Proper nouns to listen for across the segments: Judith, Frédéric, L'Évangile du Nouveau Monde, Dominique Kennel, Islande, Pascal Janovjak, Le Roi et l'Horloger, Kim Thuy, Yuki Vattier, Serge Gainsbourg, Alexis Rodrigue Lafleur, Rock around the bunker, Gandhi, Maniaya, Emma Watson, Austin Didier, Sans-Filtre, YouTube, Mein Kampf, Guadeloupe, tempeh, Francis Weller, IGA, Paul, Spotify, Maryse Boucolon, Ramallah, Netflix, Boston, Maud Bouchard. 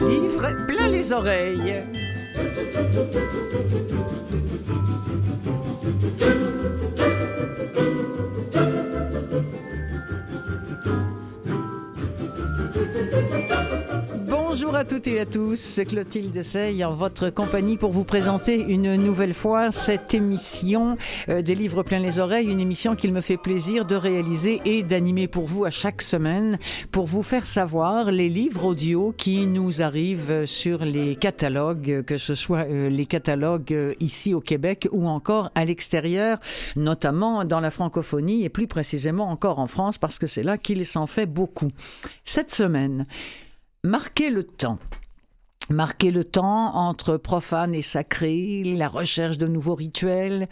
des livres plein les oreilles. Bonjour à toutes et à tous, c'est Clotilde Seille en votre compagnie pour vous présenter une nouvelle fois cette émission des livres plein les oreilles, une émission qu'il me fait plaisir de réaliser et d'animer pour vous à chaque semaine pour vous faire savoir les livres audio qui nous arrivent sur les catalogues, que ce soit les catalogues ici au Québec ou encore à l'extérieur, notamment dans la francophonie et plus précisément encore en France parce que c'est là qu'il s'en fait beaucoup. Cette semaine, Marquer le temps. Marquer le temps entre profane et sacré, la recherche de nouveaux rituels,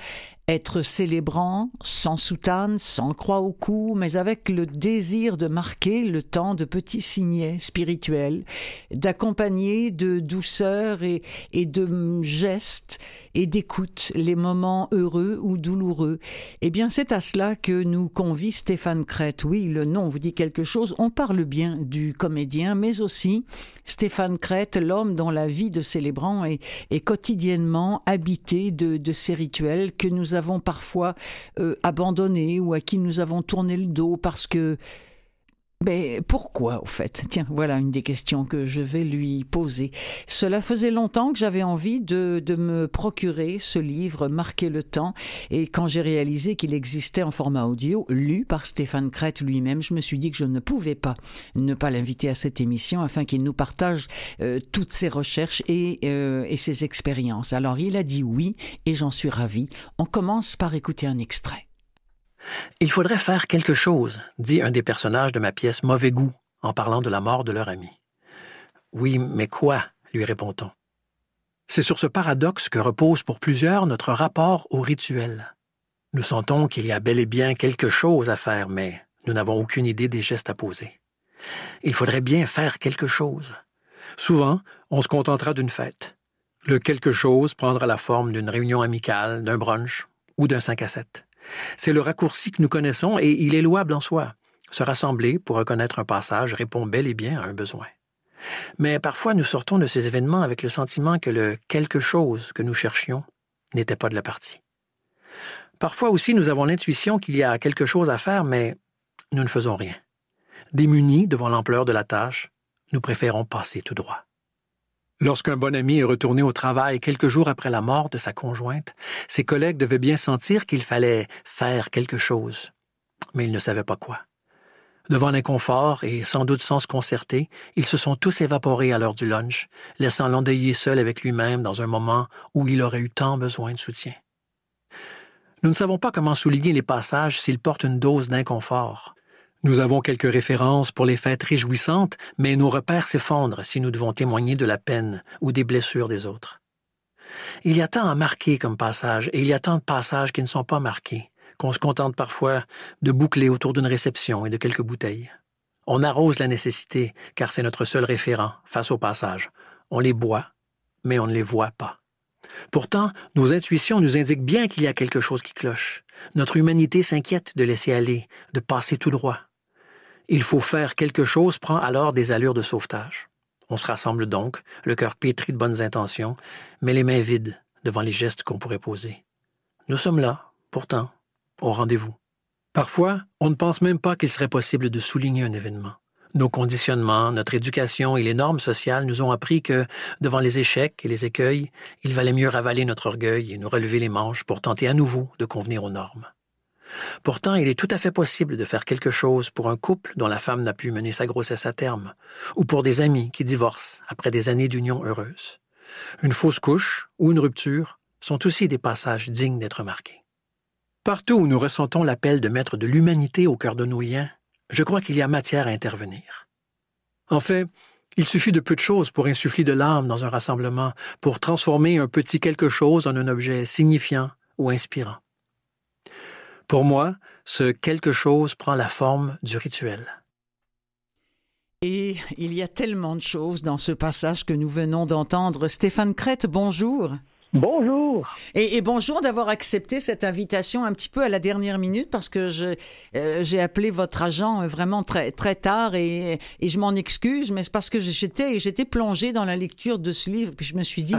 être célébrant, sans soutane, sans croix au cou, mais avec le désir de marquer le temps de petits signets spirituels, d'accompagner de douceur et de gestes et d'écoute les moments heureux ou douloureux. Eh bien, c'est à cela que nous convie Stéphane Crête. Oui, le nom vous dit quelque chose. On parle bien du comédien, mais aussi Stéphane Crête, l'homme dont la vie de célébrant est quotidiennement habitée de ces rituels que nous avons parfois abandonné ou à qui nous avons tourné le dos parce que... Mais pourquoi, au fait? Tiens, voilà une des questions que je vais lui poser. Cela faisait longtemps que j'avais envie de me procurer ce livre, Marquer le temps, et quand j'ai réalisé qu'il existait en format audio, lu par Stéphane Crête lui-même, je me suis dit que je ne pouvais pas ne pas l'inviter à cette émission afin qu'il nous partage toutes ses recherches et ses expériences. Alors, il a dit oui, et j'en suis ravie. On commence par écouter un extrait. « Il faudrait faire quelque chose », dit un des personnages de ma pièce « Mauvais goût » en parlant de la mort de leur ami. « Oui, mais quoi ?» lui répond-on. C'est sur ce paradoxe que repose pour plusieurs notre rapport au rituel. Nous sentons qu'il y a bel et bien quelque chose à faire, mais nous n'avons aucune idée des gestes à poser. Il faudrait bien faire quelque chose. Souvent, on se contentera d'une fête. Le quelque chose prendra la forme d'une réunion amicale, d'un brunch ou d'un 5 à 7. C'est le raccourci que nous connaissons et il est louable en soi. Se rassembler pour reconnaître un passage répond bel et bien à un besoin. Mais parfois, nous sortons de ces événements avec le sentiment que le quelque chose que nous cherchions n'était pas de la partie. Parfois aussi, nous avons l'intuition qu'il y a quelque chose à faire, mais nous ne faisons rien. Démunis devant l'ampleur de la tâche, nous préférons passer tout droit. Lorsqu'un bon ami est retourné au travail quelques jours après la mort de sa conjointe, ses collègues devaient bien sentir qu'il fallait faire quelque chose, mais ils ne savaient pas quoi. Devant l'inconfort et sans doute sans se concerter, ils se sont tous évaporés à l'heure du lunch, laissant l'endeuillé seul avec lui-même dans un moment où il aurait eu tant besoin de soutien. Nous ne savons pas comment souligner les passages s'ils portent une dose d'inconfort. Nous avons quelques références pour les fêtes réjouissantes, mais nos repères s'effondrent si nous devons témoigner de la peine ou des blessures des autres. Il y a tant à marquer comme passage, et il y a tant de passages qui ne sont pas marqués, qu'on se contente parfois de boucler autour d'une réception et de quelques bouteilles. On arrose la nécessité, car c'est notre seul référent face aux passages. On les boit, mais on ne les voit pas. Pourtant, nos intuitions nous indiquent bien qu'il y a quelque chose qui cloche. Notre humanité s'inquiète de laisser aller, de passer tout droit. Il faut faire quelque chose prend alors des allures de sauvetage. On se rassemble donc, le cœur pétri de bonnes intentions, mais les mains vides devant les gestes qu'on pourrait poser. Nous sommes là, pourtant, au rendez-vous. Parfois, on ne pense même pas qu'il serait possible de souligner un événement. Nos conditionnements, notre éducation et les normes sociales nous ont appris que, devant les échecs et les écueils, il valait mieux ravaler notre orgueil et nous relever les manches pour tenter à nouveau de convenir aux normes. Pourtant, il est tout à fait possible de faire quelque chose pour un couple dont la femme n'a pu mener sa grossesse à terme, ou pour des amis qui divorcent après des années d'union heureuse. Une fausse couche ou une rupture sont aussi des passages dignes d'être marqués. Partout où nous ressentons l'appel de mettre de l'humanité au cœur de nos liens, je crois qu'il y a matière à intervenir. En fait, il suffit de peu de choses pour insuffler de l'âme dans un rassemblement, pour transformer un petit quelque chose en un objet signifiant ou inspirant. Pour moi, ce quelque chose prend la forme du rituel. Et il y a tellement de choses dans ce passage que nous venons d'entendre. Stéphane Crête, bonjour. Bonjour. Et bonjour d'avoir accepté cette invitation un petit peu à la dernière minute, parce que j'ai appelé votre agent vraiment très, très tard et je m'en excuse, mais c'est parce que j'étais plongée dans la lecture de ce livre, puis je me suis dit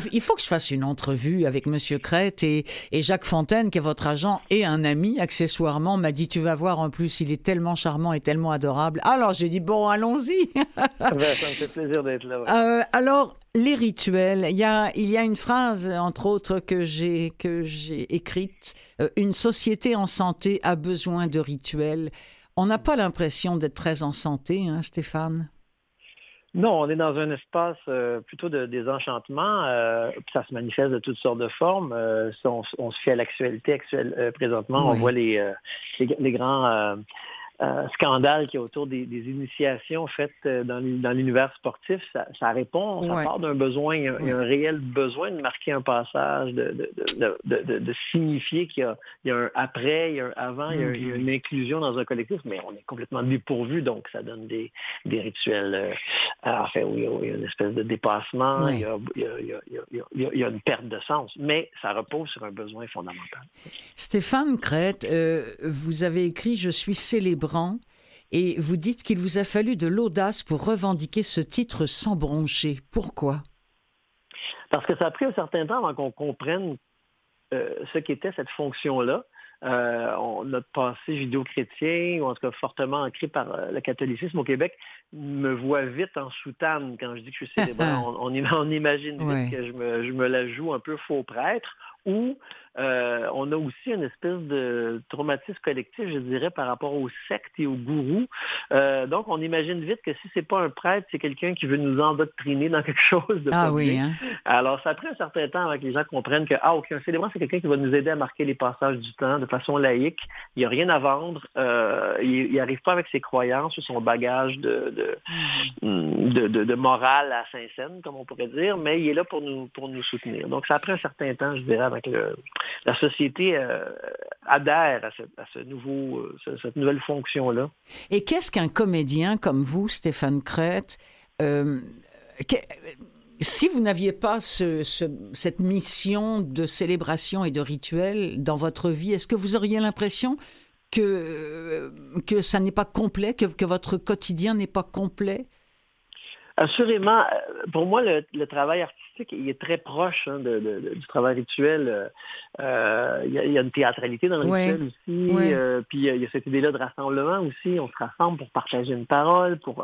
il faut que je fasse une entrevue avec Monsieur Crête et Jacques Fontaine, qui est votre agent et un ami accessoirement, m'a dit tu vas voir, en plus il est tellement charmant et tellement adorable. Alors j'ai dit bon, allons-y. Ça me fait plaisir d'être là. Ouais. Alors les rituels, il y a une phrase, entre autres, que j'ai écrite. Une société en santé a besoin de rituels. On n'a pas l'impression d'être très en santé, hein, Stéphane? Non, on est dans un espace plutôt de désenchantement. Ça se manifeste de toutes sortes de formes. Si on se fie à l'actualité actuelle présentement. Oui. On voit les grands... scandale qu'il y a autour des initiations faites dans l'univers sportif, ça répond, ça part d'un besoin, il y a un réel besoin de marquer un passage, de signifier qu'il y a un après, il y a un avant, il y a une inclusion dans un collectif, mais on est complètement dépourvu, donc ça donne des rituels. Il y a une espèce de dépassement, il y a une perte de sens, mais ça repose sur un besoin fondamental. Stéphane Crête, vous avez écrit « Je suis célébrant ». Et vous dites qu'il vous a fallu de l'audace pour revendiquer ce titre sans broncher. Pourquoi? Parce que ça a pris un certain temps avant qu'on comprenne ce qu'était cette fonction-là. Notre passé judéo-chrétien, ou en tout cas fortement ancré par le catholicisme au Québec, me voit vite en soutane quand je dis que je suis célébrant. on imagine vite que je me la joue un peu faux prêtre, où on a aussi une espèce de traumatisme collectif, je dirais, par rapport aux sectes et aux gourous. Donc, on imagine vite que si c'est pas un prêtre, c'est quelqu'un qui veut nous endoctriner dans quelque chose de public. Oui, hein? Alors, ça prend un certain temps avant que les gens comprennent que un célébrant, c'est quelqu'un qui va nous aider à marquer les passages du temps de façon laïque. Il n'y a rien à vendre. Il n'arrive pas avec ses croyances ou son bagage de morale à Saint-Saëns, comme on pourrait dire, mais il est là pour nous soutenir. Donc, ça prend un certain temps, je dirais, avec la société adhère à cette nouvelle fonction-là. Et qu'est-ce qu'un comédien comme vous, Stéphane Crête, si vous n'aviez pas cette mission de célébration et de rituel dans votre vie, est-ce que vous auriez l'impression que ça n'est pas complet, que votre quotidien n'est pas complet? Assurément. Pour moi, le travail artistique, il est très proche du travail rituel. Il y a une théâtralité dans le rituel aussi. Puis il y a cette idée-là de rassemblement aussi. On se rassemble pour partager une parole, pour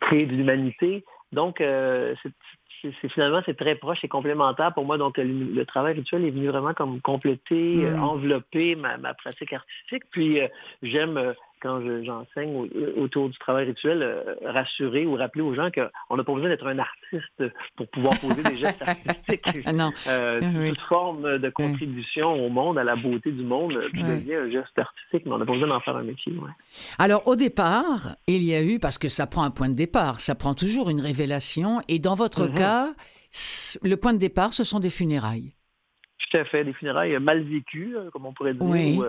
créer de l'humanité. Donc, c'est finalement, c'est très proche et complémentaire pour moi. Donc, le travail rituel est venu vraiment comme compléter, envelopper ma pratique artistique. Puis, j'aime... quand j'enseigne autour du travail rituel, rassurer ou rappeler aux gens qu'on n'a pas besoin d'être un artiste pour pouvoir poser des gestes artistiques. Non. Toute forme de contribution au monde, à la beauté du monde, devient un geste artistique, mais on n'a pas besoin d'en faire un métier. Ouais. Alors, au départ, il y a eu, parce que ça prend un point de départ, ça prend toujours une révélation, et dans votre cas, le point de départ, ce sont des funérailles. Tout à fait, des funérailles mal vécues, comme on pourrait dire, où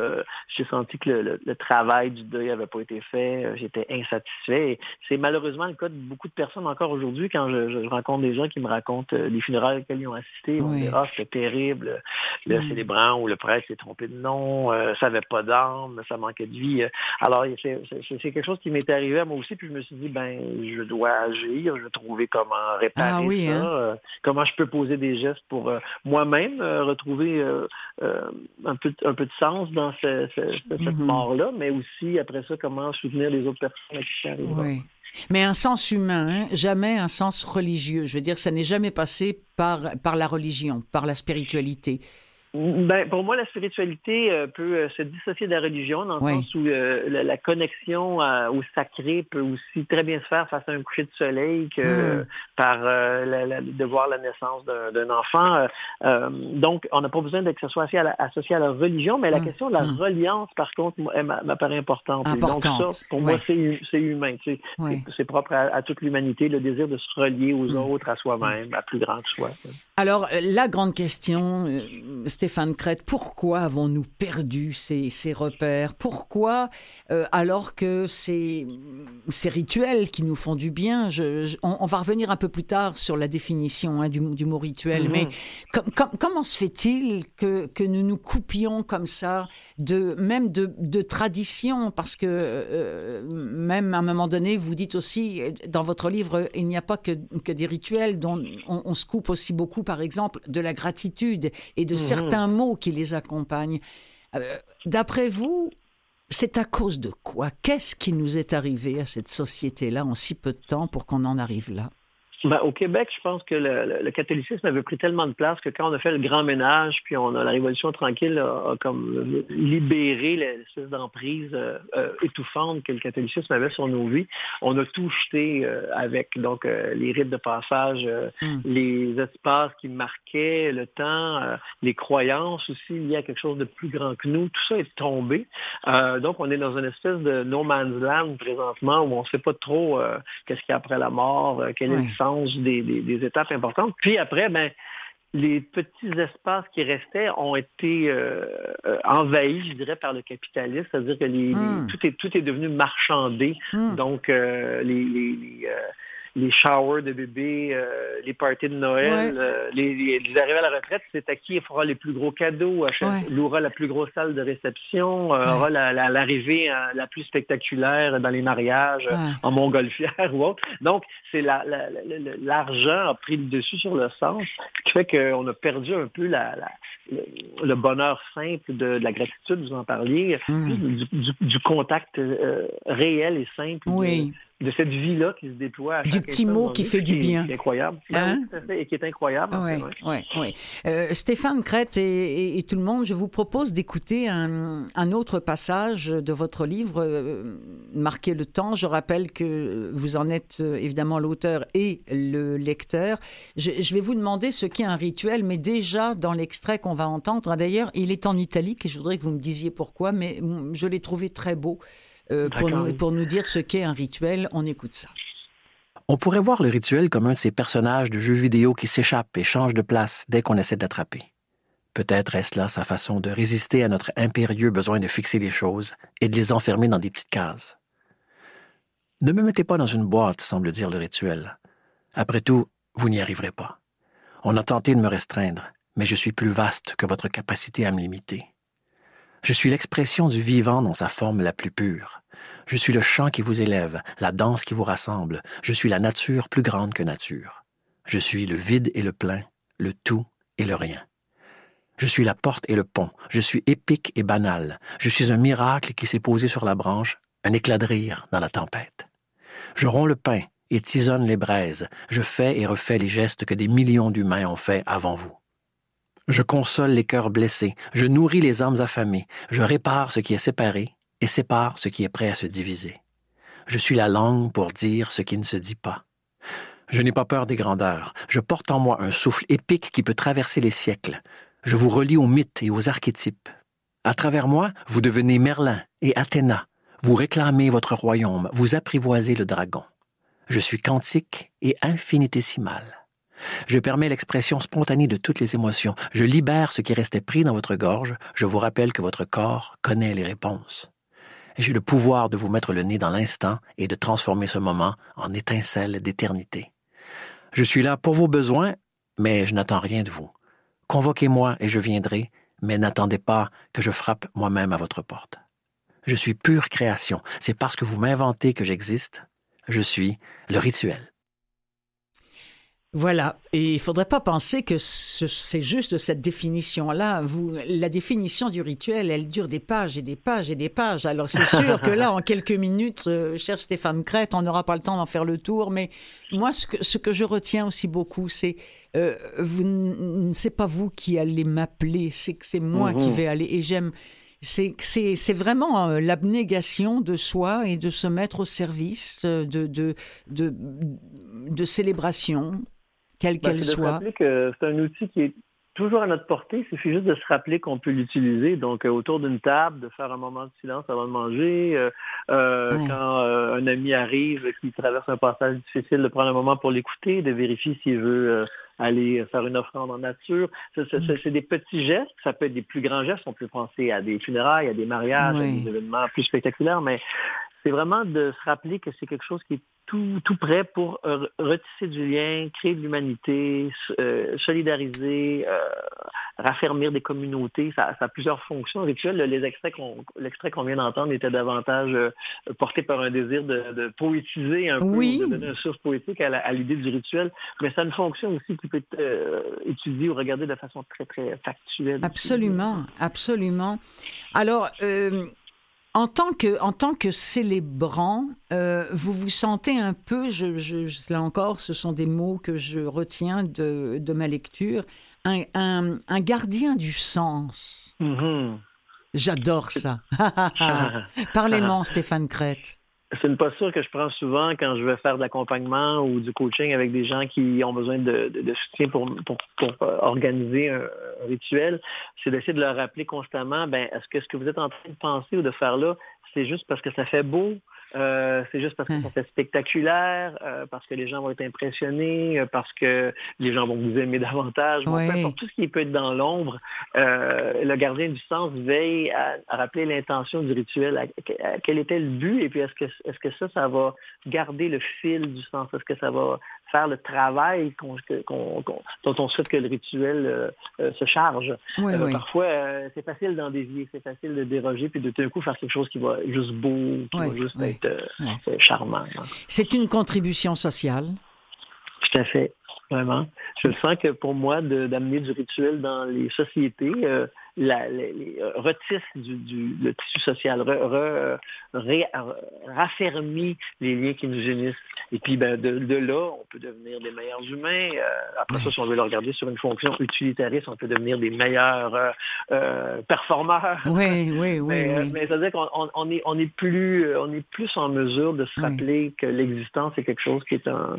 j'ai senti que le travail du deuil n'avait pas été fait, j'étais insatisfait. Et c'est malheureusement le cas de beaucoup de personnes encore aujourd'hui, quand je rencontre des gens qui me racontent des funérailles auxquelles ils ont assisté, ils vont dire « Ah, c'était terrible, le célébrant ou le prêtre s'est trompé de nom, ça n'avait pas d'âme, ça manquait de vie. » Alors, c'est quelque chose qui m'est arrivé à moi aussi, puis je me suis dit « Ben, je dois agir, je vais trouver comment réparer ça, comment je peux poser des gestes pour moi-même retrouver un peu de sens dans cette mort-là, mais aussi, après ça, comment soutenir les autres personnes à qui ça arrive. Oui. Mais un sens humain, hein? Jamais un sens religieux. Je veux dire, ça n'est jamais passé par la religion, par la spiritualité. Ben, pour moi, la spiritualité peut se dissocier de la religion, dans le sens où la connexion au sacré peut aussi très bien se faire face à un coucher de soleil que par de voir la naissance d'un enfant. Donc, on n'a pas besoin que ce soit associé à la religion, mais la question de la reliance, par contre, elle m'apparaît importante. Donc ça, pour moi, c'est humain. Tu sais. C'est propre à toute l'humanité, le désir de se relier aux autres, à soi-même, à plus grand que soi. Alors, la grande question, Stéphane Crête, pourquoi avons-nous perdu ces repères? Pourquoi, alors que ces rituels qui nous font du bien, on va revenir un peu plus tard sur la définition du mot rituel, mais comment se fait-il que nous nous coupions comme ça, de tradition? Parce que même à un moment donné, vous dites aussi, dans votre livre, il n'y a pas que des rituels dont on se coupe aussi beaucoup, par exemple, de la gratitude et de certains mots qui les accompagnent. D'après vous, c'est à cause de quoi? Qu'est-ce qui nous est arrivé à cette société-là en si peu de temps pour qu'on en arrive là? Au Québec, je pense que le catholicisme avait pris tellement de place que quand on a fait le grand ménage, puis la Révolution tranquille a comme libéré l'espèce d'emprise étouffante que le catholicisme avait sur nos vies, on a tout jeté avec donc les rites de passage, les espaces qui marquaient le temps, les croyances aussi liées à quelque chose de plus grand que nous, tout ça est tombé. Donc on est dans une espèce de no man's land présentement où on ne sait pas trop qu'est-ce qu'il y a après la mort, quel est le sens des étapes importantes. Puis après, les petits espaces qui restaient ont été envahis, je dirais, par le capitalisme. C'est-à-dire que tout est devenu marchandé. Donc, les showers de bébés, les parties de Noël, les arrivées à la retraite, c'est à qui il fera les plus gros cadeaux, louera la plus grosse salle de réception, aura l'arrivée la plus spectaculaire dans les mariages, en montgolfière ou autre. Donc, c'est l'argent a pris le dessus sur le sens, ce qui fait qu'on a perdu un peu le bonheur simple de la gratitude, vous en parliez, du contact réel et simple. De cette vie-là qui se déploie à chaque instant. Du petit mot qui fait du bien. C'est incroyable. Et qui est incroyable. Stéphane Crête et tout le monde, je vous propose d'écouter un autre passage de votre livre, Marquer le temps. Je rappelle que vous en êtes évidemment l'auteur et le lecteur. Je vais vous demander ce qu'est un rituel, mais déjà dans l'extrait qu'on va entendre, d'ailleurs, il est en italique et je voudrais que vous me disiez pourquoi, mais je l'ai trouvé très beau. Pour nous dire ce qu'est un rituel, on écoute ça. On pourrait voir le rituel comme un de ces personnages de jeux vidéo qui s'échappent et changent de place dès qu'on essaie de l'attraper. Peut-être est-ce là sa façon de résister à notre impérieux besoin de fixer les choses et de les enfermer dans des petites cases. Ne me mettez pas dans une boîte, semble dire le rituel. Après tout, vous n'y arriverez pas. On a tenté de me restreindre, mais je suis plus vaste que votre capacité à me limiter. Je suis l'expression du vivant dans sa forme la plus pure. Je suis le chant qui vous élève, la danse qui vous rassemble. Je suis la nature plus grande que nature. Je suis le vide et le plein, le tout et le rien. Je suis la porte et le pont. Je suis épique et banal. Je suis un miracle qui s'est posé sur la branche, un éclat de rire dans la tempête. Je romps le pain et tisonne les braises. Je fais et refais les gestes que des millions d'humains ont faits avant vous. Je console les cœurs blessés, je nourris les âmes affamées, je répare ce qui est séparé et sépare ce qui est prêt à se diviser. Je suis la langue pour dire ce qui ne se dit pas. Je n'ai pas peur des grandeurs, je porte en moi un souffle épique qui peut traverser les siècles. Je vous relie aux mythes et aux archétypes. À travers moi, vous devenez Merlin et Athéna. Vous réclamez votre royaume, vous apprivoisez le dragon. Je suis quantique et infinitésimal. Je permets l'expression spontanée de toutes les émotions. Je libère ce qui restait pris dans votre gorge. Je vous rappelle que votre corps connaît les réponses. J'ai le pouvoir de vous mettre le nez dans l'instant et de transformer ce moment en étincelle d'éternité. Je suis là pour vos besoins, mais je n'attends rien de vous. Convoquez-moi et je viendrai, mais n'attendez pas que je frappe moi-même à votre porte. Je suis pure création. C'est parce que vous m'inventez que j'existe. Je suis le rituel. Voilà. Et il faudrait pas penser que c'est juste cette définition-là. La définition du rituel, elle dure des pages et des pages et des pages. Alors, c'est sûr que là, en quelques minutes, cher Stéphane Crête, on n'aura pas le temps d'en faire le tour. Mais moi, ce que je retiens aussi beaucoup, c'est c'est pas vous qui allez m'appeler, c'est que c'est moi qui vais aller. Et j'aime... C'est vraiment l'abnégation de soi et de se mettre au service de célébration, quelle qu'elle soit. C'est un outil qui est toujours à notre portée. Il suffit juste de se rappeler qu'on peut l'utiliser. Donc, autour d'une table, de faire un moment de silence avant de manger. Ouais. Quand un ami arrive, qu'il traverse un passage difficile, de prendre un moment pour l'écouter, de vérifier s'il veut aller faire une offrande en nature. C'est des petits gestes. Ça peut être des plus grands gestes. On peut penser à des funérailles, à des mariages, oui, à des événements plus spectaculaires. Mais c'est vraiment de se rappeler que c'est quelque chose qui est tout prêt pour retisser du lien, créer de l'humanité, solidariser, raffermir des communautés. Ça a plusieurs fonctions rituelles. L'extrait qu'on vient d'entendre était davantage porté par un désir de poétiser un peu, oui, de donner un souffle poétique à l'idée du rituel. Mais ça a une fonction aussi qui peut être étudiée ou regardée de façon très, très factuelle. Absolument, absolument. Alors... En tant que célébrant, vous vous sentez un peu, là encore, ce sont des mots que je retiens de ma lecture, un gardien du sens. Mm-hmm. J'adore ça. Parlez-moi, Stéphane Crête. C'est une posture que je prends souvent quand je vais faire de l'accompagnement ou du coaching avec des gens qui ont besoin de soutien pour organiser un rituel. C'est d'essayer de leur rappeler constamment, est-ce que ce que vous êtes en train de penser ou de faire là, c'est juste parce que ça fait beau, c'est juste parce que ça fait spectaculaire, parce que les gens vont être impressionnés, parce que les gens vont vous aimer davantage. Oui. Bon, peu importe tout ce qui peut être dans l'ombre, le gardien du sens veille à rappeler l'intention du rituel, à quel était le but, et puis est-ce que ça va garder le fil du sens? Est-ce que ça va faire le travail dont on souhaite que le rituel se charge? Oui, oui. Parfois, c'est facile d'en dévier, c'est facile de déroger, puis de tout d'un coup faire quelque chose qui va juste beau, qui va juste être charmant. Hein. C'est une contribution sociale. Tout à fait, vraiment. Je sens que pour moi, d'amener du rituel dans les sociétés, retisse le tissu social, raffermit les liens qui nous unissent. Et puis de là, on peut devenir des meilleurs humains. Après ça, si on veut le regarder sur une fonction utilitariste, on peut devenir des meilleurs performeurs. Oui. Mais ça veut dire qu'on est plus en mesure de se rappeler que l'existence est quelque chose qui est un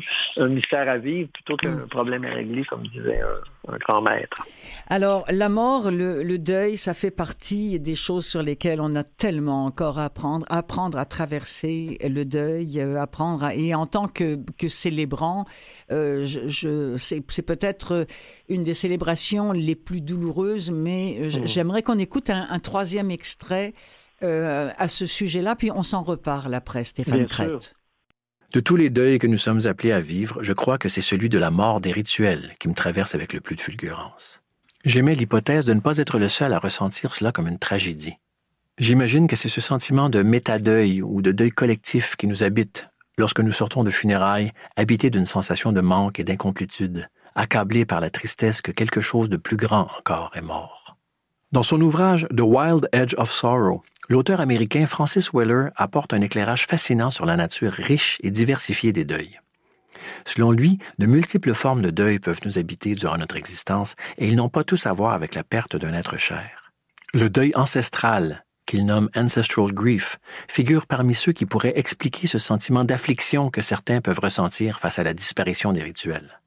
mystère à vivre plutôt qu'un problème à régler, comme disait un grand maître. Alors, la mort, le deuil, ça fait partie des choses sur lesquelles on a tellement encore à apprendre. Apprendre à traverser le deuil, et en tant que célébrant, c'est peut-être une des célébrations les plus douloureuses, mais j'aimerais qu'on écoute un troisième extrait à ce sujet-là, puis on s'en reparle après, Stéphane Crête. De tous les deuils que nous sommes appelés à vivre, je crois que c'est celui de la mort des rituels qui me traverse avec le plus de fulgurance. J'aimais l'hypothèse de ne pas être le seul à ressentir cela comme une tragédie. J'imagine que c'est ce sentiment de métadeuil ou de deuil collectif qui nous habite lorsque nous sortons de funérailles, habités d'une sensation de manque et d'incomplétude, accablés par la tristesse que quelque chose de plus grand encore est mort. Dans son ouvrage « The Wild Edge of Sorrow », l'auteur américain Francis Weller apporte un éclairage fascinant sur la nature riche et diversifiée des deuils. Selon lui, de multiples formes de deuil peuvent nous habiter durant notre existence et ils n'ont pas tous à voir avec la perte d'un être cher. Le deuil ancestral, qu'il nomme « ancestral grief », figure parmi ceux qui pourraient expliquer ce sentiment d'affliction que certains peuvent ressentir face à la disparition des rituels.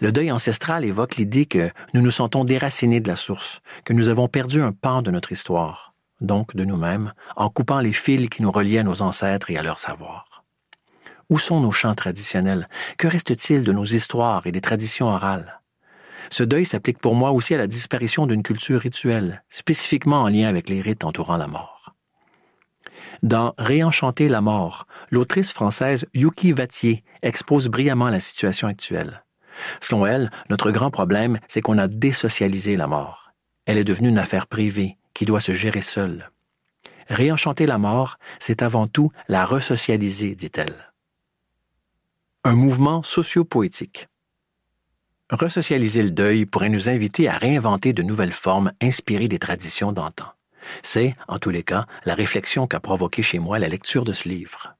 Le deuil ancestral évoque l'idée que nous nous sentons déracinés de la source, que nous avons perdu un pan de notre histoire, donc de nous-mêmes, en coupant les fils qui nous reliaient à nos ancêtres et à leur savoir. Où sont nos chants traditionnels? Que reste-t-il de nos histoires et des traditions orales? Ce deuil s'applique pour moi aussi à la disparition d'une culture rituelle, spécifiquement en lien avec les rites entourant la mort. Dans « Réenchanter la mort », l'autrice française Yuki Vattier expose brillamment la situation actuelle. Selon elle, notre grand problème, c'est qu'on a désocialisé la mort. Elle est devenue une affaire privée qui doit se gérer seule. « Réenchanter la mort », c'est avant tout la resocialiser, dit-elle. Un mouvement socio-poétique. Resocialiser le deuil pourrait nous inviter à réinventer de nouvelles formes inspirées des traditions d'antan. C'est, en tous les cas, la réflexion qu'a provoquée chez moi la lecture de ce livre.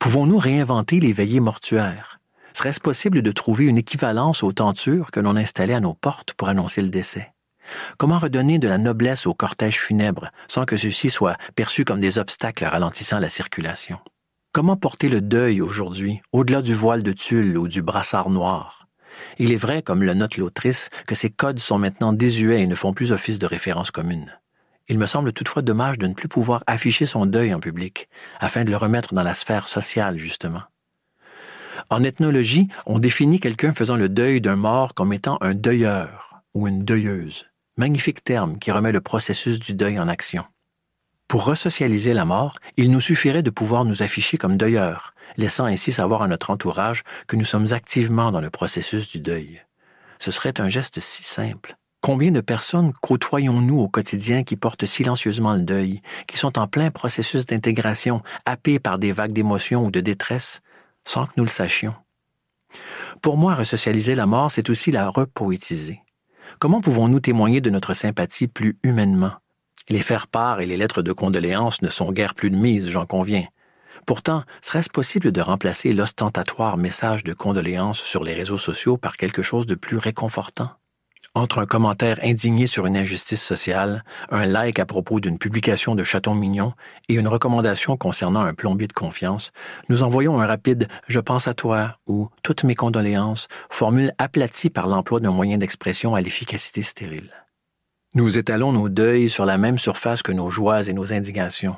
Pouvons-nous réinventer les veillées mortuaires? Serait-ce possible de trouver une équivalence aux tentures que l'on installait à nos portes pour annoncer le décès? Comment redonner de la noblesse aux cortèges funèbres sans que ceux-ci soient perçus comme des obstacles ralentissant la circulation? Comment porter le deuil aujourd'hui, au-delà du voile de tulle ou du brassard noir? Il est vrai, comme le note l'autrice, que ces codes sont maintenant désuets et ne font plus office de référence commune. Il me semble toutefois dommage de ne plus pouvoir afficher son deuil en public, afin de le remettre dans la sphère sociale, justement. En ethnologie, on définit quelqu'un faisant le deuil d'un mort comme étant un deuilleur ou une deuilleuse. Magnifique terme qui remet le processus du deuil en action. Pour resocialiser la mort, il nous suffirait de pouvoir nous afficher comme deuilleurs, laissant ainsi savoir à notre entourage que nous sommes activement dans le processus du deuil. Ce serait un geste si simple. Combien de personnes côtoyons-nous au quotidien qui portent silencieusement le deuil, qui sont en plein processus d'intégration, happés par des vagues d'émotions ou de détresse, sans que nous le sachions? Pour moi, resocialiser la mort, c'est aussi la repoétiser. Comment pouvons-nous témoigner de notre sympathie plus humainement? Les faire-part et les lettres de condoléances ne sont guère plus de mise, j'en conviens. Pourtant, serait-ce possible de remplacer l'ostentatoire message de condoléances sur les réseaux sociaux par quelque chose de plus réconfortant? Entre un commentaire indigné sur une injustice sociale, un like à propos d'une publication de Chaton Mignon et une recommandation concernant un plombier de confiance, nous envoyons un rapide « Je pense à toi » ou « Toutes mes condoléances », formule aplatie par l'emploi d'un moyen d'expression à l'efficacité stérile. Nous étalons nos deuils sur la même surface que nos joies et nos indignations.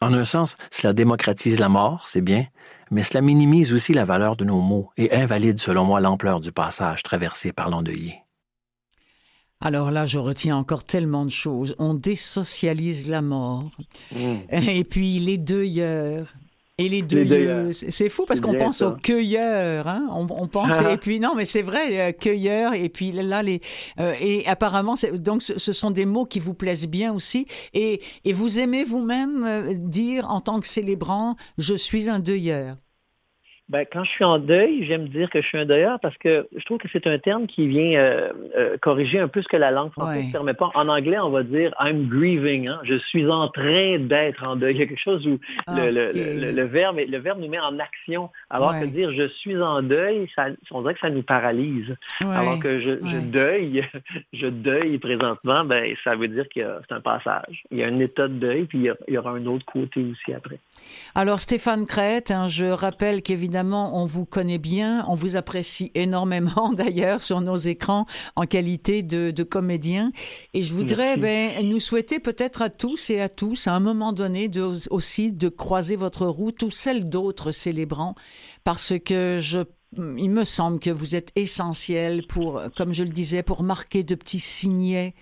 En un sens, cela démocratise la mort, c'est bien, mais cela minimise aussi la valeur de nos mots et invalide selon moi l'ampleur du passage traversé par l'endeuillé. Alors là, je retiens encore tellement de choses. On désocialise la mort. Et puis les deuilleurs et les deuilleuses. C'est fou parce qu'on pense aux cueilleurs. Hein? On pense et puis non, mais c'est vrai, cueilleurs. Et puis là, et apparemment, donc ce sont des mots qui vous plaisent bien aussi. Et vous aimez vous-même dire en tant que célébrant, je suis un deuilleur. Ben, quand je suis en deuil, j'aime dire que je suis un deuilleur parce que je trouve que c'est un terme qui vient corriger un peu ce que la langue française ne permet pas. En anglais, on va dire « I'm grieving », je suis en train d'être en deuil. Il y a quelque chose où le verbe nous met en action. Alors que dire « je suis en deuil », on dirait que ça nous paralyse. Alors que je deuille présentement, ben, ça veut dire que c'est un passage. Il y a un état de deuil, puis il y aura un autre côté aussi après. Alors Stéphane Crête, hein, je rappelle qu'évidemment, on vous connaît bien, on vous apprécie énormément d'ailleurs sur nos écrans en qualité de comédien. Et je voudrais nous souhaiter peut-être à tous et à tous, à un moment donné, aussi de croiser votre route ou celle d'autres célébrants, parce que il me semble que vous êtes essentiel pour, comme je le disais, pour marquer de petits signets.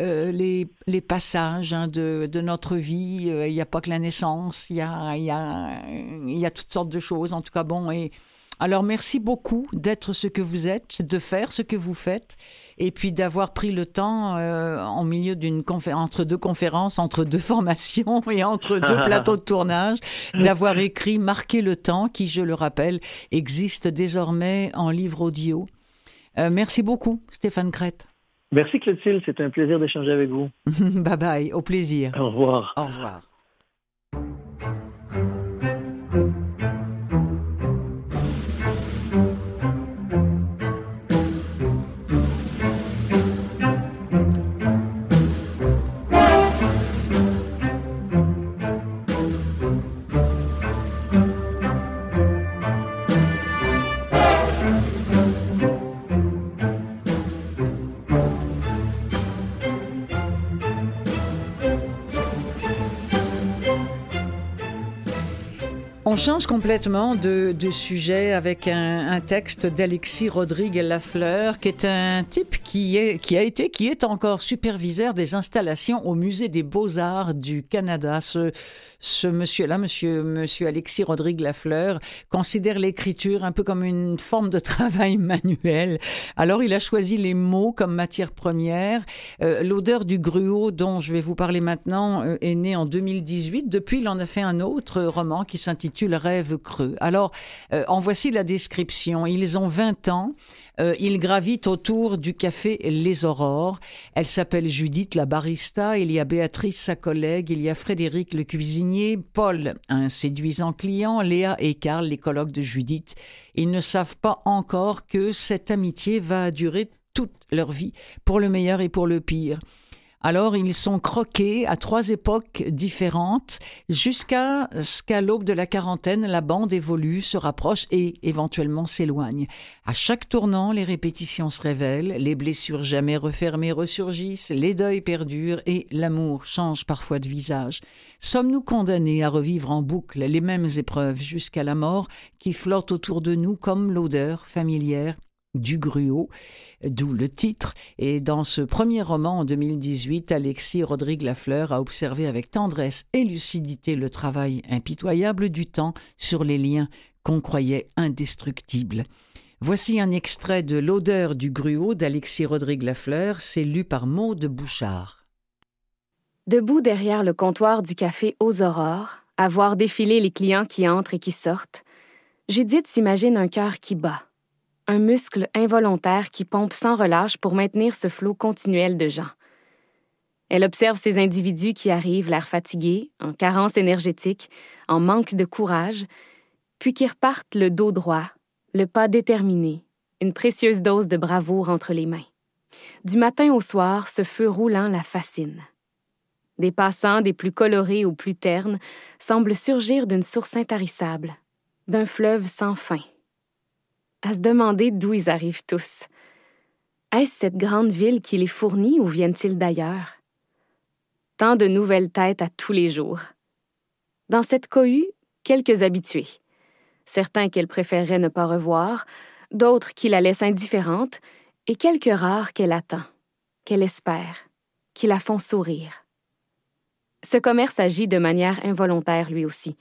Les passages de notre vie, il n'y a pas que la naissance, il y a toutes sortes de choses, en tout cas bon. Et alors merci beaucoup d'être ce que vous êtes, de faire ce que vous faites, et puis d'avoir pris le temps en milieu d'une entre deux conférences, entre deux formations et entre deux plateaux de tournage, d'avoir écrit Marquer le temps, qui, je le rappelle, existe désormais en livre audio. Merci beaucoup, Stéphane Crête. Merci Clotilde, c'est un plaisir d'échanger avec vous. Bye bye, au plaisir. Au revoir. Au revoir. On change complètement de sujet avec un texte d'Alexis Rodrigue Lafleur, qui est un type qui est encore superviseur des installations au Musée des Beaux-Arts du Canada. Ce monsieur-là, monsieur Alexis Rodrigue Lafleur, considère l'écriture un peu comme une forme de travail manuel. Alors, il a choisi les mots comme matière première. L'odeur du gruau, dont je vais vous parler maintenant, est née en 2018. Depuis, il en a fait un autre roman qui s'intitule « Le rêve creux ». Alors, en voici la description. Ils ont 20 ans. Ils gravitent autour du café Les Aurores. Elle s'appelle Judith, la barista. Il y a Béatrice, sa collègue. Il y a Frédéric, le cuisinier. Paul, un séduisant client. Léa et Carl, les colocs de Judith. Ils ne savent pas encore que cette amitié va durer toute leur vie, pour le meilleur et pour le pire. Alors, ils sont croqués à trois époques différentes jusqu'à ce qu'à l'aube de la quarantaine, la bande évolue, se rapproche et éventuellement s'éloigne. À chaque tournant, les répétitions se révèlent, les blessures jamais refermées ressurgissent, les deuils perdurent et l'amour change parfois de visage. Sommes-nous condamnés à revivre en boucle les mêmes épreuves jusqu'à la mort qui flottent autour de nous comme l'odeur familière du gruau, d'où le titre. Et dans ce premier roman en 2018, Alexis Rodrigue Lafleur a observé avec tendresse et lucidité le travail impitoyable du temps sur les liens qu'on croyait indestructibles. Voici un extrait de L'odeur du gruau d'Alexis Rodrigue Lafleur, c'est lu par Maud Bouchard. Debout derrière le comptoir du café aux Aurores, à voir défiler les clients qui entrent et qui sortent, Judith s'imagine un cœur qui bat. Un muscle involontaire qui pompe sans relâche pour maintenir ce flot continuel de gens. Elle observe ces individus qui arrivent, l'air fatigués, en carence énergétique, en manque de courage, puis qui repartent le dos droit, le pas déterminé, une précieuse dose de bravoure entre les mains. Du matin au soir, ce feu roulant la fascine. Des passants, des plus colorés aux plus ternes, semblent surgir d'une source intarissable, d'un fleuve sans fin. À se demander d'où ils arrivent tous. Est-ce cette grande ville qui les fournit ou viennent-ils d'ailleurs? Tant de nouvelles têtes à tous les jours. Dans cette cohue, quelques habitués. Certains qu'elle préférerait ne pas revoir, d'autres qui la laissent indifférente, et quelques rares qu'elle attend, qu'elle espère, qui la font sourire. Ce commerce agit de manière involontaire lui aussi,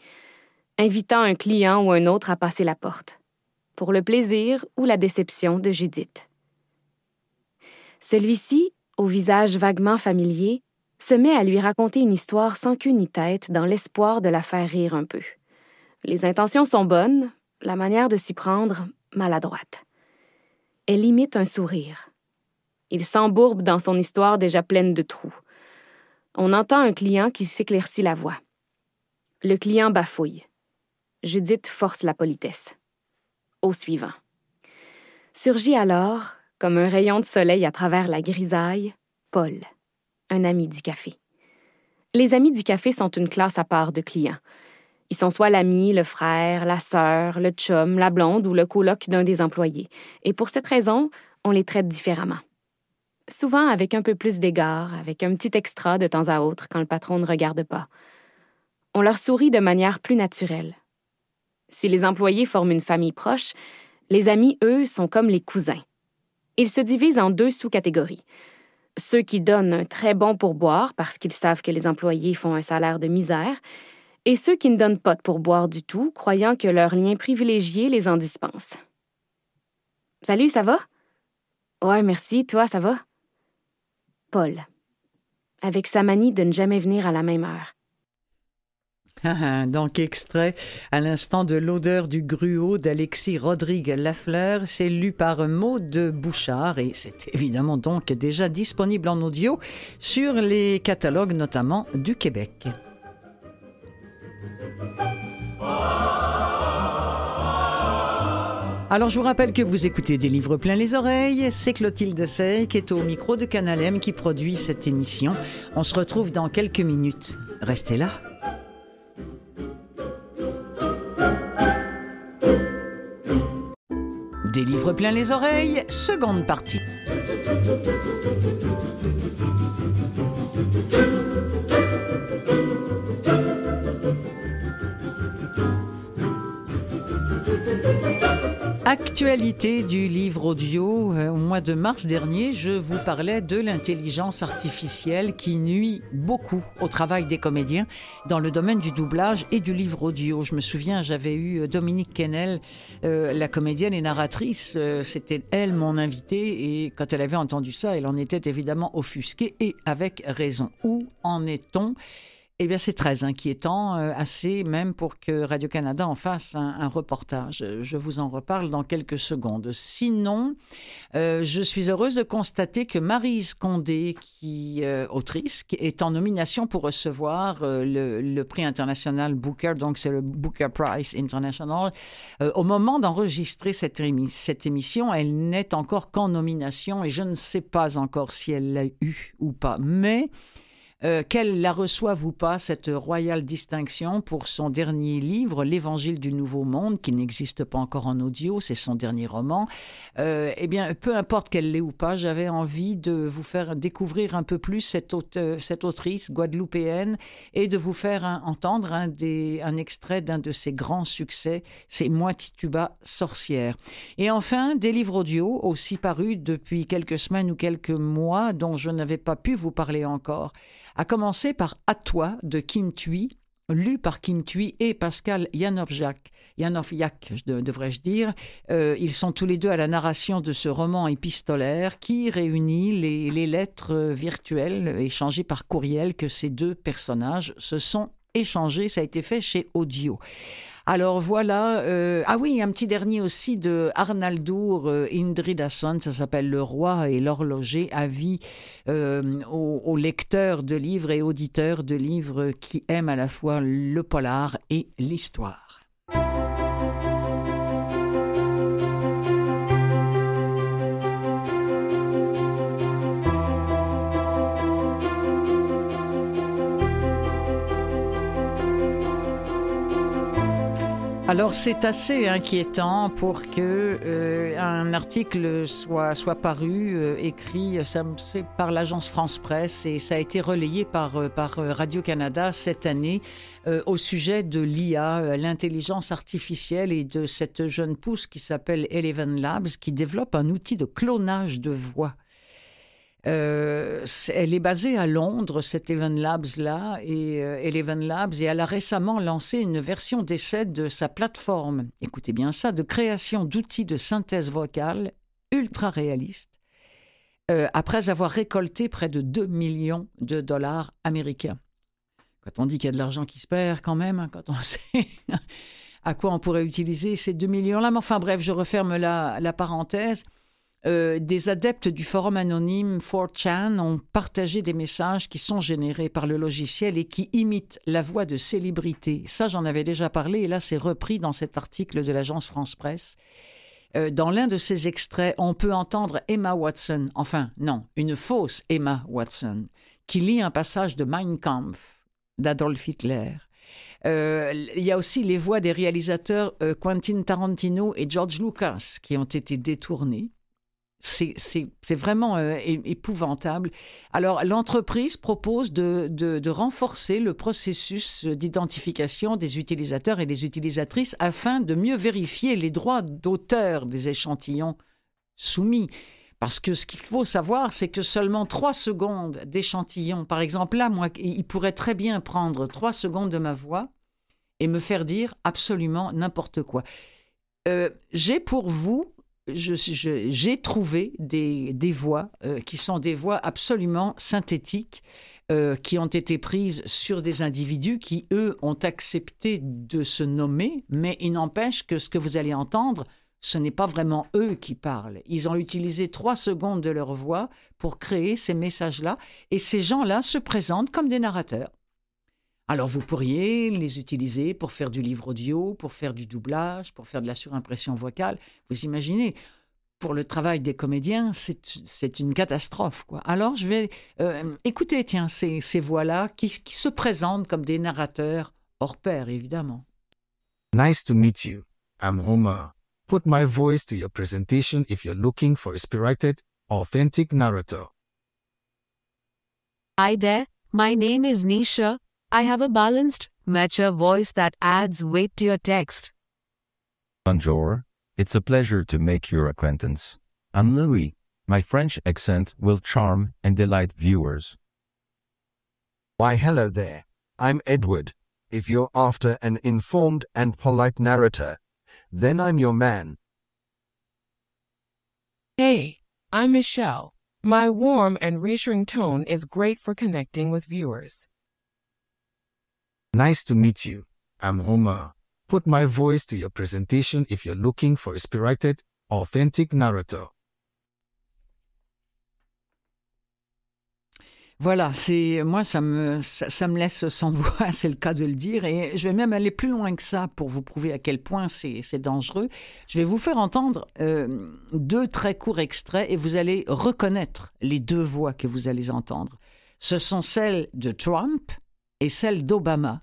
invitant un client ou un autre à passer la porte. Pour le plaisir ou la déception de Judith. Celui-ci, au visage vaguement familier, se met à lui raconter une histoire sans queue ni tête dans l'espoir de la faire rire un peu. Les intentions sont bonnes, la manière de s'y prendre maladroite. Elle imite un sourire. Il s'embourbe dans son histoire déjà pleine de trous. On entend un client qui s'éclaircit la voix. Le client bafouille. Judith force la politesse. Au suivant. Surgit alors, comme un rayon de soleil à travers la grisaille, Paul, un ami du café. Les amis du café sont une classe à part de clients. Ils sont soit l'ami, le frère, la sœur, le chum, la blonde ou le coloc d'un des employés. Et pour cette raison, on les traite différemment. Souvent avec un peu plus d'égard, avec un petit extra de temps à autre quand le patron ne regarde pas. On leur sourit de manière plus naturelle. Si les employés forment une famille proche, les amis, eux, sont comme les cousins. Ils se divisent en deux sous-catégories. Ceux qui donnent un très bon pourboire parce qu'ils savent que les employés font un salaire de misère, et ceux qui ne donnent pas de pourboire du tout, croyant que leur lien privilégié les en dispense. « Salut, ça va? »« Ouais, merci, toi, ça va? » Paul, avec sa manie de ne jamais venir à la même heure. Donc, extrait à l'instant de L'odeur du gruau d'Alexis Rodrigue Lafleur, c'est lu par Maud Bouchard et c'est évidemment donc déjà disponible en audio sur les catalogues notamment du Québec. Alors, je vous rappelle que vous écoutez Des livres plein les oreilles. C'est Clotilde Seille qui est au micro de Canal M qui produit cette émission. On se retrouve dans quelques minutes. Restez là. Des livres plein les oreilles, seconde partie. Actualité du livre audio. Au mois de mars dernier, je vous parlais de l'intelligence artificielle qui nuit beaucoup au travail des comédiens dans le domaine du doublage et du livre audio. Je me souviens, j'avais eu Dominique Kennel, la comédienne et narratrice. C'était elle, mon invitée, et quand elle avait entendu ça, elle en était évidemment offusquée et avec raison. Où en est-on ? Eh bien, c'est très inquiétant, assez même pour que Radio-Canada en fasse un reportage. Je vous en reparle dans quelques secondes. Sinon, je suis heureuse de constater que Maryse Condé, autrice, qui est en nomination pour recevoir le prix international Booker, donc c'est le Booker Prize International. Au moment d'enregistrer cette émission, elle n'est encore qu'en nomination et je ne sais pas encore si elle l'a eu ou pas, mais... qu'elle la reçoive ou pas, cette royale distinction pour son dernier livre, L'Évangile du Nouveau Monde, qui n'existe pas encore en audio, c'est son dernier roman. Eh bien, peu importe qu'elle l'ait ou pas, j'avais envie de vous faire découvrir un peu plus cette autrice guadeloupéenne et de vous faire entendre un extrait d'un de ses grands succès, c'est Moi, Tituba sorcière. Et enfin, des livres audio, aussi parus depuis quelques semaines ou quelques mois, dont je n'avais pas pu vous parler encore, à commencer par « À toi » de Kim Thuy, lu par Kim Thuy et Pascal Janovjak, devrais-je dire. Ils sont tous les deux à la narration de ce roman épistolaire qui réunit les lettres virtuelles échangées par courriel que ces deux personnages se sont échangées. Ça a été fait chez Audio. Alors voilà, ah oui, un petit dernier aussi de Arnaldur Indridason, ça s'appelle Le Roi et l'Horloger, avis aux lecteurs de livres et auditeurs de livres qui aiment à la fois le polar et l'histoire. Alors c'est assez inquiétant pour que un article soit paru, écrit, c'est par l'agence France Presse et ça a été relayé par Radio-Canada cette année au sujet de l'IA, l'intelligence artificielle et de cette jeune pousse qui s'appelle Eleven Labs qui développe un outil de clonage de voix. Elle est basée à Londres, cette Eleven Labs-là, et elle a récemment lancé une version d'essai de sa plateforme, écoutez bien ça, de création d'outils de synthèse vocale ultra réaliste, après avoir récolté près de 2 millions de dollars américains. Quand on dit qu'il y a de l'argent qui se perd quand même, hein, quand on sait... à quoi on pourrait utiliser ces 2 millions-là, mais enfin bref, je referme la parenthèse. Des adeptes du forum anonyme 4chan ont partagé des messages qui sont générés par le logiciel et qui imitent la voix de célébrités. Ça, j'en avais déjà parlé et là, c'est repris dans cet article de l'agence France Presse. Dans l'un de ces extraits, on peut entendre Emma Watson, enfin non, une fausse Emma Watson, qui lit un passage de Mein Kampf d'Adolf Hitler. Il y a aussi les voix des réalisateurs Quentin Tarantino et George Lucas qui ont été détournées. C'est vraiment épouvantable. Alors, l'entreprise propose de renforcer le processus d'identification des utilisateurs et des utilisatrices afin de mieux vérifier les droits d'auteur des échantillons soumis. Parce que ce qu'il faut savoir, c'est que seulement 3 secondes d'échantillons, par exemple là, moi, il pourrait très bien prendre 3 secondes de ma voix et me faire dire absolument n'importe quoi. J'ai pour vous... J'ai trouvé des voix qui sont des voix absolument synthétiques qui ont été prises sur des individus qui, eux, ont accepté de se nommer, mais il n'empêche que ce que vous allez entendre, ce n'est pas vraiment eux qui parlent. Ils ont utilisé 3 secondes de leur voix pour créer ces messages-là et ces gens-là se présentent comme des narrateurs. Alors, vous pourriez les utiliser pour faire du livre audio, pour faire du doublage, pour faire de la surimpression vocale. Vous imaginez, pour le travail des comédiens, c'est une catastrophe, quoi. Alors, je vais écouter, tiens, ces voix-là qui se présentent comme des narrateurs hors pair, évidemment. Nice to meet you. I'm Homer. Put my voice to your presentation if you're looking for a spirited, authentic narrator. Hi there, my name is Nisha. I have a balanced, mature voice that adds weight to your text. Bonjour. It's a pleasure to make your acquaintance. I'm Louis. My French accent will charm and delight viewers. Why, hello there. I'm Edward. If you're after an informed and polite narrator, then I'm your man. Hey, I'm Michelle. My warm and reassuring tone is great for connecting with viewers. Nice to meet you. I'm Homer. Put my voice to your presentation if you're looking for a spirited, authentic narrator. Voilà, c'est moi ça me laisse sans voix, c'est le cas de le dire, et je vais même aller plus loin que ça pour vous prouver à quel point c'est dangereux. Je vais vous faire entendre deux très courts extraits et vous allez reconnaître les deux voix que vous allez entendre. Ce sont celles de Trump et celles d'Obama,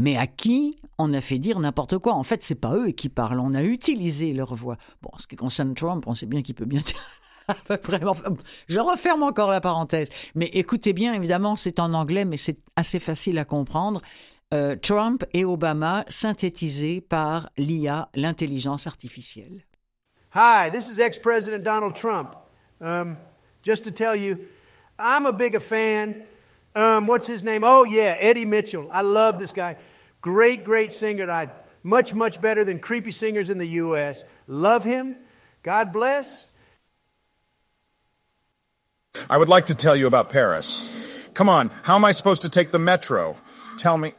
mais à qui on a fait dire n'importe quoi. En fait, c'est pas eux qui parlent, on a utilisé leur voix. Bon, en ce qui concerne Trump, on sait bien qu'il peut bien dire. À peu près. Je referme encore la parenthèse. Mais écoutez bien, évidemment, c'est en anglais, mais c'est assez facile à comprendre. Trump et Obama synthétisés par l'IA, l'intelligence artificielle. Hi, this is ex-president Donald Trump. Just to tell you, I'm a big fan. What's his name? Oh yeah, Eddie Mitchell. I love this guy. Great, great singer. Much better than creepy singers in the U.S. Love him. God bless. I would like to tell you about Paris. Come on, how am I supposed to take the metro? Tell me.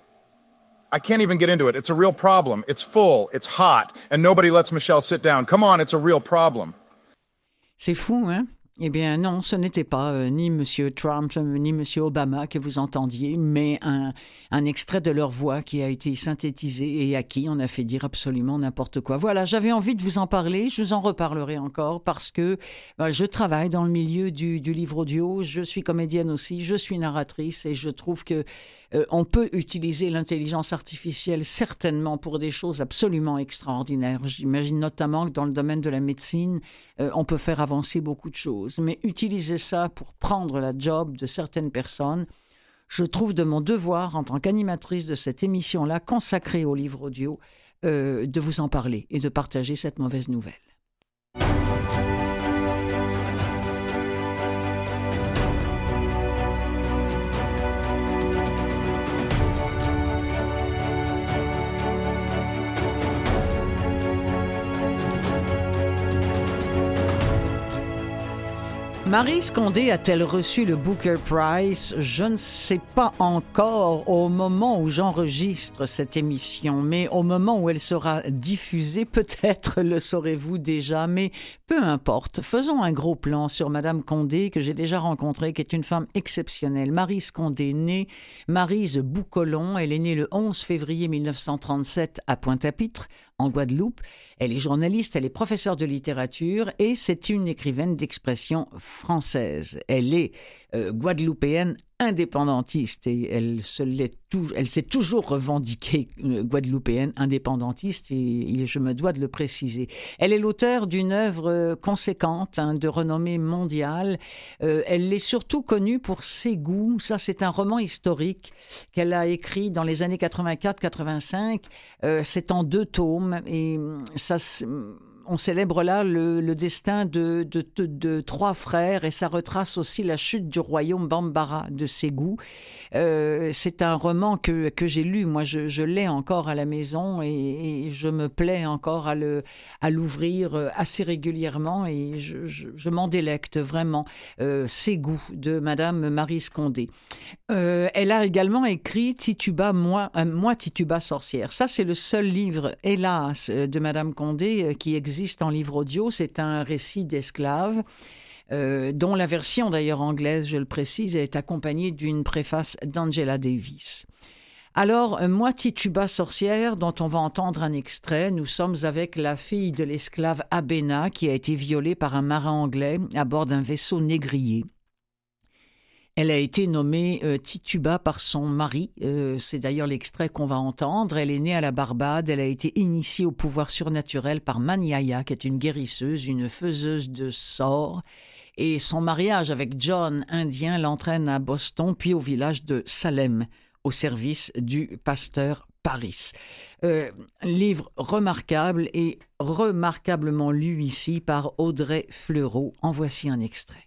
I can't even get into it. It's a real problem. It's full, it's hot, and nobody lets Michelle sit down. Come on, it's a real problem. C'est fou, hein? Eh bien non, ce n'était pas ni M. Trump ni M. Obama que vous entendiez, mais un extrait de leur voix qui a été synthétisé et à qui on a fait dire absolument n'importe quoi. Voilà, j'avais envie de vous en parler, je vous en reparlerai encore parce que je travaille dans le milieu du livre audio, je suis comédienne aussi, je suis narratrice et je trouve que on peut utiliser l'intelligence artificielle certainement pour des choses absolument extraordinaires. J'imagine notamment que dans le domaine de la médecine, on peut faire avancer beaucoup de choses. Mais utiliser ça pour prendre la job de certaines personnes, je trouve de mon devoir en tant qu'animatrice de cette émission-là consacrée au livre audio, de vous en parler et de partager cette mauvaise nouvelle. Maryse Condé a-t-elle reçu le Booker Prize? Je ne sais pas encore au moment où j'enregistre cette émission, mais au moment où elle sera diffusée, peut-être le saurez-vous déjà, mais peu importe. Faisons un gros plan sur Madame Condé, que j'ai déjà rencontrée, qui est une femme exceptionnelle. Maryse Condé, née Maryse Boucolon, elle est née le 11 février 1937 à Pointe-à-Pitre, en Guadeloupe. Elle est journaliste, elle est professeure de littérature et c'est une écrivaine d'expression française. Elle est guadeloupéenne indépendantiste et elle s'est toujours revendiquée guadeloupéenne indépendantiste et je me dois de le préciser. Elle est l'auteure d'une œuvre conséquente, hein, de renommée mondiale. Elle est surtout connue pour Ségou. Ça, c'est un roman historique qu'elle a écrit dans les années 84-85. C'est en 2 tomes et ça... On célèbre là le destin de 3 frères et ça retrace aussi la chute du royaume Bambara de Ségou. C'est un roman que j'ai lu. Moi, je l'ai encore à la maison et je me plais encore à l'ouvrir assez régulièrement et je m'en délecte vraiment. Ségou de Madame Maryse Condé. Elle a également écrit Tituba, Moi, Tituba sorcière. Ça, c'est le seul livre, hélas, de Madame Condé qui existe en livre audio, c'est un récit d'esclaves, dont la version d'ailleurs anglaise, je le précise, est accompagnée d'une préface d'Angela Davis. Alors, Moi, Tituba sorcière, dont on va entendre un extrait, nous sommes avec la fille de l'esclave Abena, qui a été violée par un marin anglais à bord d'un vaisseau négrier. Elle a été nommée Tituba par son mari, c'est d'ailleurs l'extrait qu'on va entendre. Elle est née à la Barbade, elle a été initiée au pouvoir surnaturel par Maniaya, qui est une guérisseuse, une faiseuse de sorts. Et son mariage avec John, indien, l'entraîne à Boston, puis au village de Salem, au service du pasteur Paris. Livre remarquable et remarquablement lu ici par Audrey Fleurot. En voici un extrait.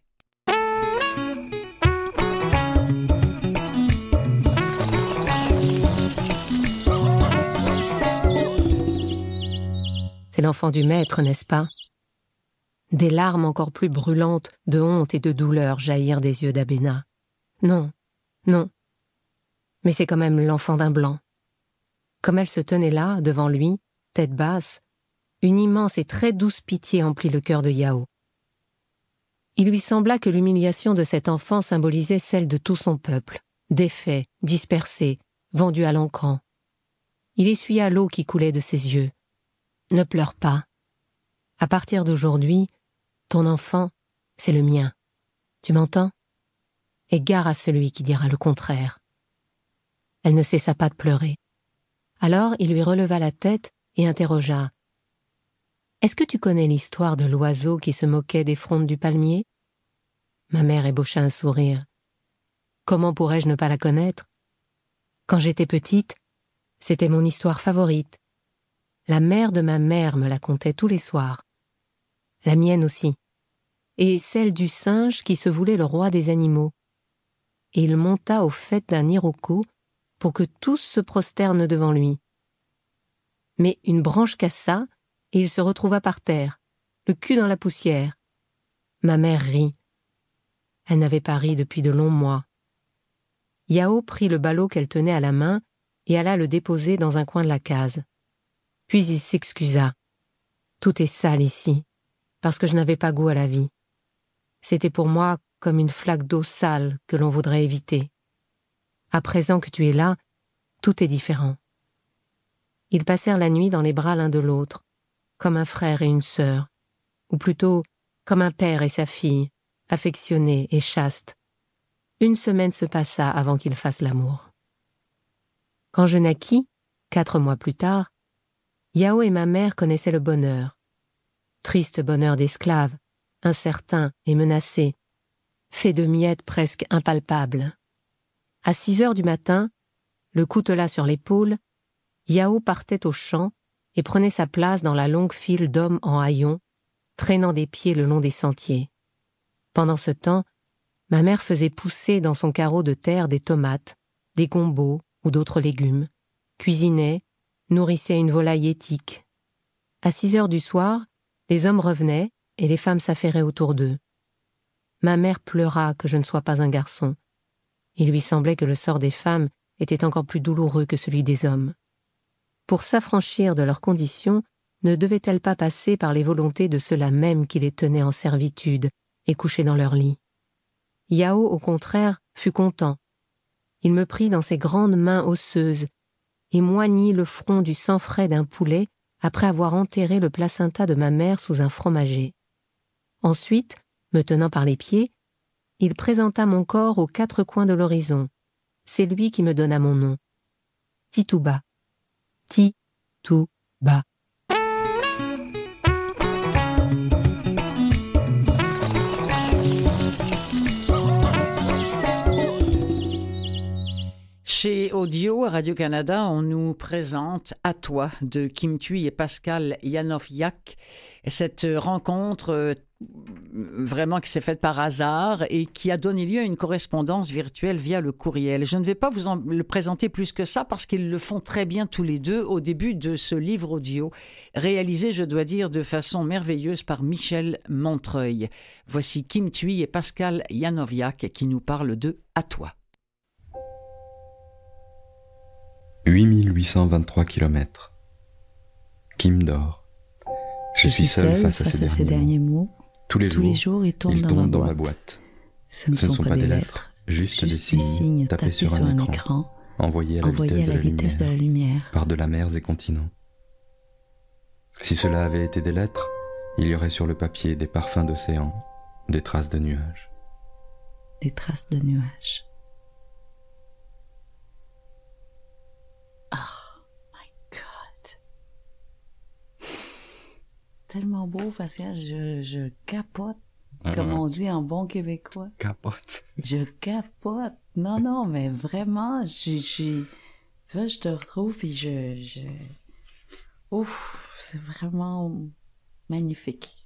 C'est l'enfant du maître, n'est-ce pas? Des larmes encore plus brûlantes de honte et de douleur jaillirent des yeux d'Abena. Non, non. Mais c'est quand même l'enfant d'un blanc, comme elle se tenait là, devant lui, tête basse, une immense et très douce pitié emplit le cœur de Yao. Il lui sembla que l'humiliation de cet enfant symbolisait celle de tout son peuple, défait, dispersé, vendu à l'encan. Il essuya l'eau qui coulait de ses yeux. « Ne pleure pas. À partir d'aujourd'hui, ton enfant, c'est le mien. Tu m'entends ? Et gare à celui qui dira le contraire. » Elle ne cessa pas de pleurer. Alors il lui releva la tête et interrogea. « Est-ce que tu connais l'histoire de l'oiseau qui se moquait des frondes du palmier ?» Ma mère ébaucha un sourire. « Comment pourrais-je ne pas la connaître ? Quand j'étais petite, c'était mon histoire favorite. La mère de ma mère me la contait tous les soirs. La mienne aussi. Et celle du singe qui se voulait le roi des animaux. Et il monta au faîte d'un iroko pour que tous se prosternent devant lui. Mais une branche cassa et il se retrouva par terre, le cul dans la poussière. Ma mère rit. Elle n'avait pas ri depuis de longs mois. Yao prit le ballot qu'elle tenait à la main et alla le déposer dans un coin de la case. Puis il s'excusa. « Tout est sale ici, parce que je n'avais pas goût à la vie. C'était pour moi comme une flaque d'eau sale que l'on voudrait éviter. À présent que tu es là, tout est différent. » Ils passèrent la nuit dans les bras l'un de l'autre, comme un frère et une sœur, ou plutôt comme un père et sa fille, affectionnés et chastes. Une semaine se passa avant qu'ils fassent l'amour. Quand je naquis, 4 mois plus tard, Yao et ma mère connaissaient le bonheur. Triste bonheur d'esclave, incertain et menacé, fait de miettes presque impalpables. À 6 heures du matin, le coutelas sur l'épaule, Yao partait au champ et prenait sa place dans la longue file d'hommes en haillons, traînant des pieds le long des sentiers. Pendant ce temps, ma mère faisait pousser dans son carreau de terre des tomates, des gombos ou d'autres légumes, cuisinait, nourrissait une volaille éthique. À 6 heures du soir, les hommes revenaient et les femmes s'affairaient autour d'eux. Ma mère pleura que je ne sois pas un garçon. Il lui semblait que le sort des femmes était encore plus douloureux que celui des hommes. Pour s'affranchir de leurs conditions, ne devait-elle pas passer par les volontés de ceux-là même qui les tenaient en servitude et couchés dans leur lit? Yao, au contraire, fut content. Il me prit dans ses grandes mains osseuses et moignit le front du sang frais d'un poulet après avoir enterré le placenta de ma mère sous un fromager. Ensuite, me tenant par les pieds, il présenta mon corps aux 4 coins de l'horizon. C'est lui qui me donna mon nom. Tituba. Tituba. Chez Audio, à Radio-Canada, on nous présente « À toi » de Kim Thuy et Pascal Janovjak. Cette rencontre vraiment qui s'est faite par hasard et qui a donné lieu à une correspondance virtuelle via le courriel. Je ne vais pas vous en le présenter plus que ça parce qu'ils le font très bien tous les deux au début de ce livre audio, réalisé, je dois dire, de façon merveilleuse par Michel Montreuil. Voici Kim Thuy et Pascal Janovjak qui nous parlent de « À toi ». 8823 km. Kim dort. Je suis seul face à ces derniers mots. Tous les jours, ils tombent dans ma boîte. Ce ne sont pas des lettres, juste des signes tapés sur un écran, envoyés à la vitesse de la lumière, par-delà mers et continents. Si cela avait été des lettres, il y aurait sur le papier des parfums d'océan, des traces de nuages. Oh my God! Tellement beau, Pascal. Je capote, comme on dit en bon québécois. Capote. Je capote. Non, mais vraiment, tu vois, je te retrouve puis je... Ouf, c'est vraiment magnifique.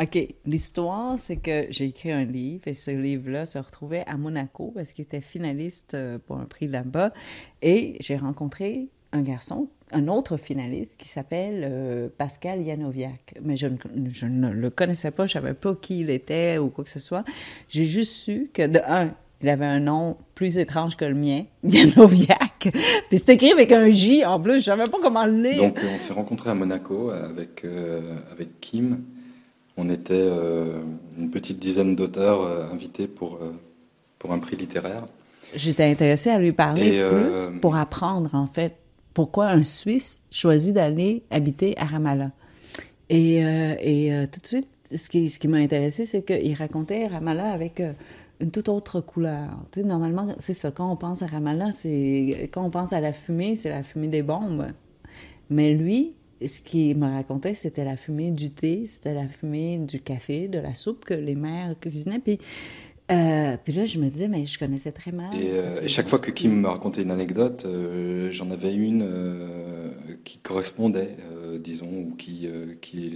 OK. L'histoire, c'est que j'ai écrit un livre et ce livre-là se retrouvait à Monaco parce qu'il était finaliste pour un prix là-bas. Et j'ai rencontré un garçon, un autre finaliste qui s'appelle Pascal Janovjak. Mais je ne le connaissais pas, je ne savais pas qui il était ou quoi que ce soit. J'ai juste su que, de un, Il avait un nom plus étrange que le mien, Janovjak. Puis c'est écrit avec un J en plus, je savais pas comment le lire. Donc on s'est rencontrés à Monaco avec Kim. On était une petite dizaine d'auteurs invités pour un prix littéraire. J'étais intéressée à lui parler plus pour apprendre en fait pourquoi un Suisse choisit d'aller habiter à Ramallah. Et tout de suite, ce qui m'a intéressée, c'est qu'il racontait Ramallah avec une toute autre couleur. Tu sais, normalement, c'est ça. Quand on pense à Ramallah, quand on pense à la fumée, c'est la fumée des bombes. Mais lui, ce qu'il me racontait, c'était la fumée du thé, c'était la fumée du café, de la soupe que les mères cuisinaient. Puis là, je me disais, mais je connaissais très mal. Et chaque fois que Kim me racontait une anecdote, j'en avais une qui correspondait, disons, ou qui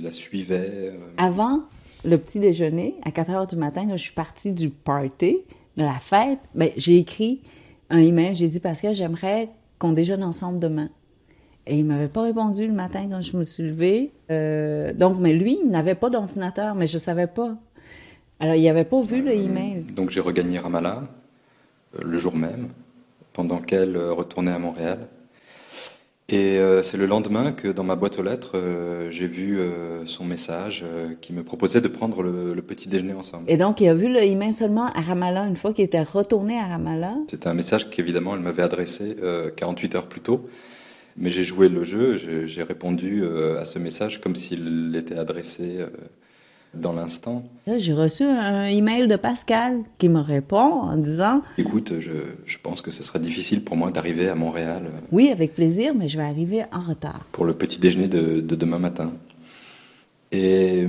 la suivait. Avant le petit déjeuner, à 4 heures du matin, quand je suis partie du party, de la fête, ben, j'ai écrit un email. J'ai dit, Pascal, j'aimerais qu'on déjeune ensemble demain. Et il ne m'avait pas répondu le matin quand je me suis levée. Donc, mais lui, il n'avait pas d'ordinateur, mais je ne savais pas. Alors, il n'avait pas vu le email. Donc, j'ai regagné Ramallah le jour même, pendant qu'elle retournait à Montréal. Et c'est le lendemain que, dans ma boîte aux lettres, j'ai vu son message qui me proposait de prendre le petit déjeuner ensemble. Et donc, il a vu le email seulement à Ramallah, une fois qu'il était retourné à Ramallah. C'était un message qu'évidemment, elle m'avait adressé 48 heures plus tôt. Mais j'ai joué le jeu, j'ai répondu à ce message comme s'il était adressé... dans l'instant. Là, j'ai reçu un email de Pascal qui me répond en disant... Écoute, je pense que ce sera difficile pour moi d'arriver à Montréal. Oui, avec plaisir, mais je vais arriver en retard. Pour le petit déjeuner de demain matin. Et...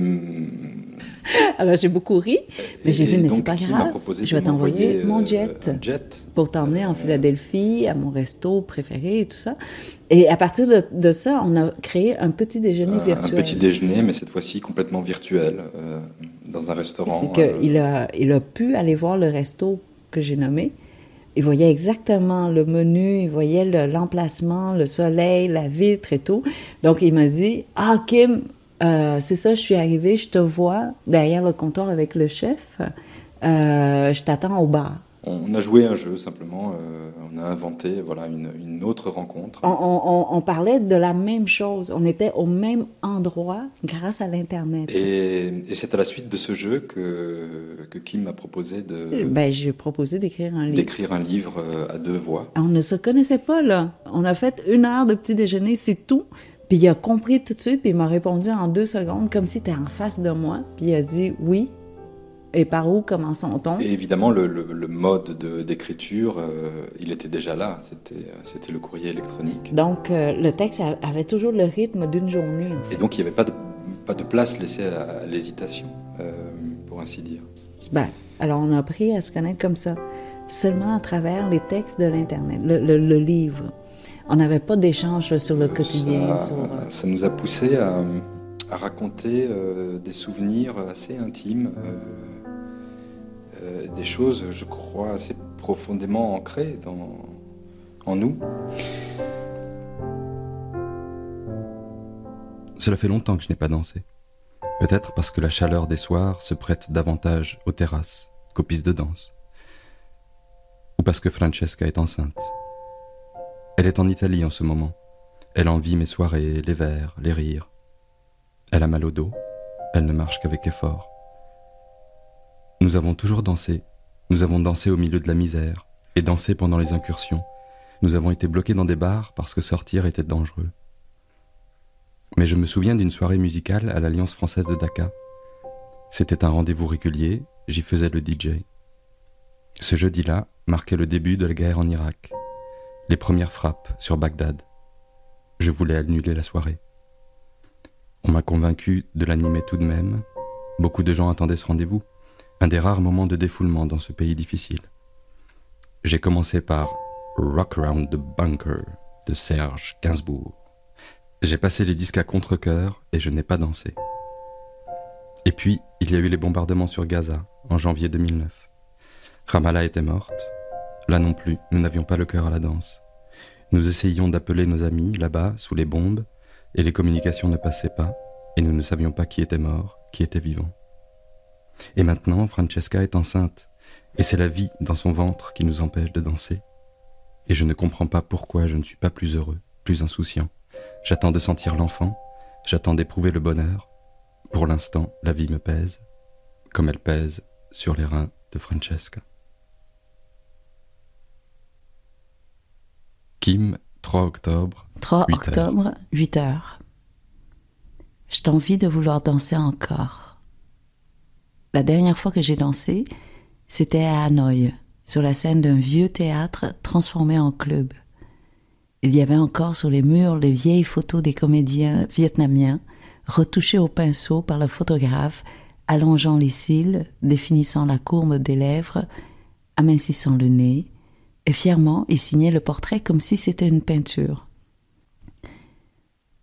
Alors, j'ai beaucoup ri, mais j'ai dit, mais c'est pas grave, je vais t'envoyer mon jet pour t'emmener en Philadelphie, à mon resto préféré et tout ça. Et à partir de ça, on a créé un petit déjeuner virtuel. Un petit déjeuner, mais cette fois-ci complètement virtuel, dans un restaurant. C'est qu'il a pu aller voir le resto que j'ai nommé. Il voyait exactement le menu, il voyait l'emplacement, le soleil, la vitre et tout. Donc, il m'a dit, « Ah, Kim... » c'est ça, je suis arrivée, je te vois derrière le comptoir avec le chef, je t'attends au bar. On a joué un jeu simplement, on a inventé une autre rencontre. On parlait de la même chose, on était au même endroit grâce à l'Internet. Et c'est à la suite de ce jeu que Kim m'a proposé de... Ben, je lui ai proposé d'écrire un livre. D'écrire un livre à deux voix. On ne se connaissait pas, là. On a fait 1 heure de petit déjeuner, c'est tout. Puis il a compris tout de suite, puis il m'a répondu en 2 secondes, comme si tu étais en face de moi. Puis il a dit « oui ». Et par où commençons-t-on? Et évidemment, le mode d'écriture, il était déjà là. C'était le courrier électronique. Donc, le texte avait toujours le rythme d'une journée. Et donc, il n'y avait pas de place laissée à l'hésitation, pour ainsi dire. Ben, alors, on a appris à se connaître comme ça, seulement à travers les textes de l'Internet, le livre. On n'avait pas d'échange sur le quotidien. Ça nous a poussé à raconter des souvenirs assez intimes, des choses, je crois, assez profondément ancrées en nous. Cela fait longtemps que je n'ai pas dansé. Peut-être parce que la chaleur des soirs se prête davantage aux terrasses qu'aux pistes de danse. Ou parce que Francesca est enceinte. Elle est en Italie en ce moment. Elle envie mes soirées, les verres, les rires. Elle a mal au dos. Elle ne marche qu'avec effort. Nous avons toujours dansé. Nous avons dansé au milieu de la misère et dansé pendant les incursions. Nous avons été bloqués dans des bars parce que sortir était dangereux. Mais je me souviens d'une soirée musicale à l'Alliance française de Dakar. C'était un rendez-vous régulier. J'y faisais le DJ. Ce jeudi-là marquait le début de la guerre en Irak. Les premières frappes sur Bagdad. Je voulais annuler la soirée. On m'a convaincu de l'animer tout de même. Beaucoup de gens attendaient ce rendez-vous, un des rares moments de défoulement dans ce pays difficile. J'ai commencé par Rock Around the Bunker de Serge Gainsbourg. J'ai passé les disques à contre-cœur et je n'ai pas dansé. Et puis, il y a eu les bombardements sur Gaza en janvier 2009. Ramallah était morte. Là non plus, nous n'avions pas le cœur à la danse. Nous essayions d'appeler nos amis, là-bas, sous les bombes, et les communications ne passaient pas, et nous ne savions pas qui était mort, qui était vivant. Et maintenant, Francesca est enceinte. et c'est la vie dans son ventre qui nous empêche de danser. Et je ne comprends pas pourquoi je ne suis pas plus heureux, plus insouciant. J'attends de sentir l'enfant, j'attends d'éprouver le bonheur. Pour l'instant, la vie me pèse, comme elle pèse sur les reins de Francesca. Kim, 3 octobre, 8h. Je t'envie de vouloir danser encore. La dernière fois que j'ai dansé, c'était à Hanoï, sur la scène d'un vieux théâtre transformé en club. Il y avait encore sur les murs les vieilles photos des comédiens vietnamiens, retouchées au pinceau par le photographe, allongeant les cils, définissant la courbe des lèvres, amincissant le nez, et fièrement, il signait le portrait comme si c'était une peinture.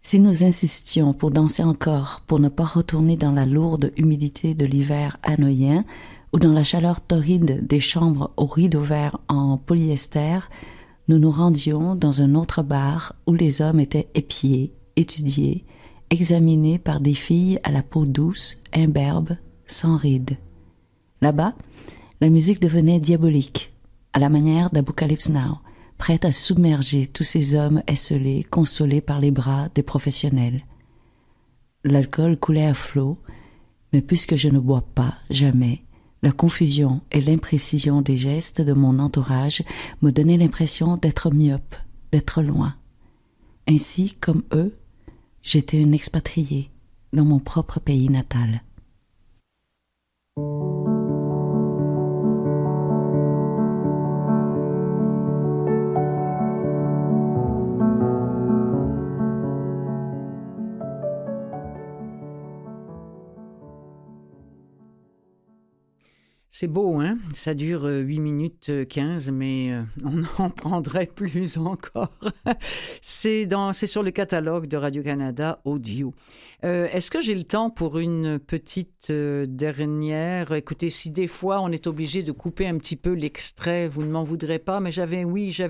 Si nous insistions pour danser encore, pour ne pas retourner dans la lourde humidité de l'hiver hanoïen, ou dans la chaleur torride des chambres aux rideaux verts en polyester, nous nous rendions dans un autre bar où les hommes étaient épiés, étudiés, examinés par des filles à la peau douce, imberbe, sans rides. Là-bas, la musique devenait diabolique, à la manière d'Apocalypse Now, prête à submerger tous ces hommes esselés, consolés par les bras des professionnels. L'alcool coulait à flot, mais puisque je ne bois pas, jamais, la confusion et l'imprécision des gestes de mon entourage me donnaient l'impression d'être myope, d'être loin. Ainsi, comme eux, j'étais une expatriée dans mon propre pays natal. C'est beau, hein? Ça dure 8 minutes 15, mais on en prendrait plus encore. C'est sur le catalogue de Radio-Canada Audio. Est-ce que j'ai le temps pour une petite dernière? Écoutez, si des fois on est obligé de couper un petit peu l'extrait, vous ne m'en voudrez pas, mais j'avais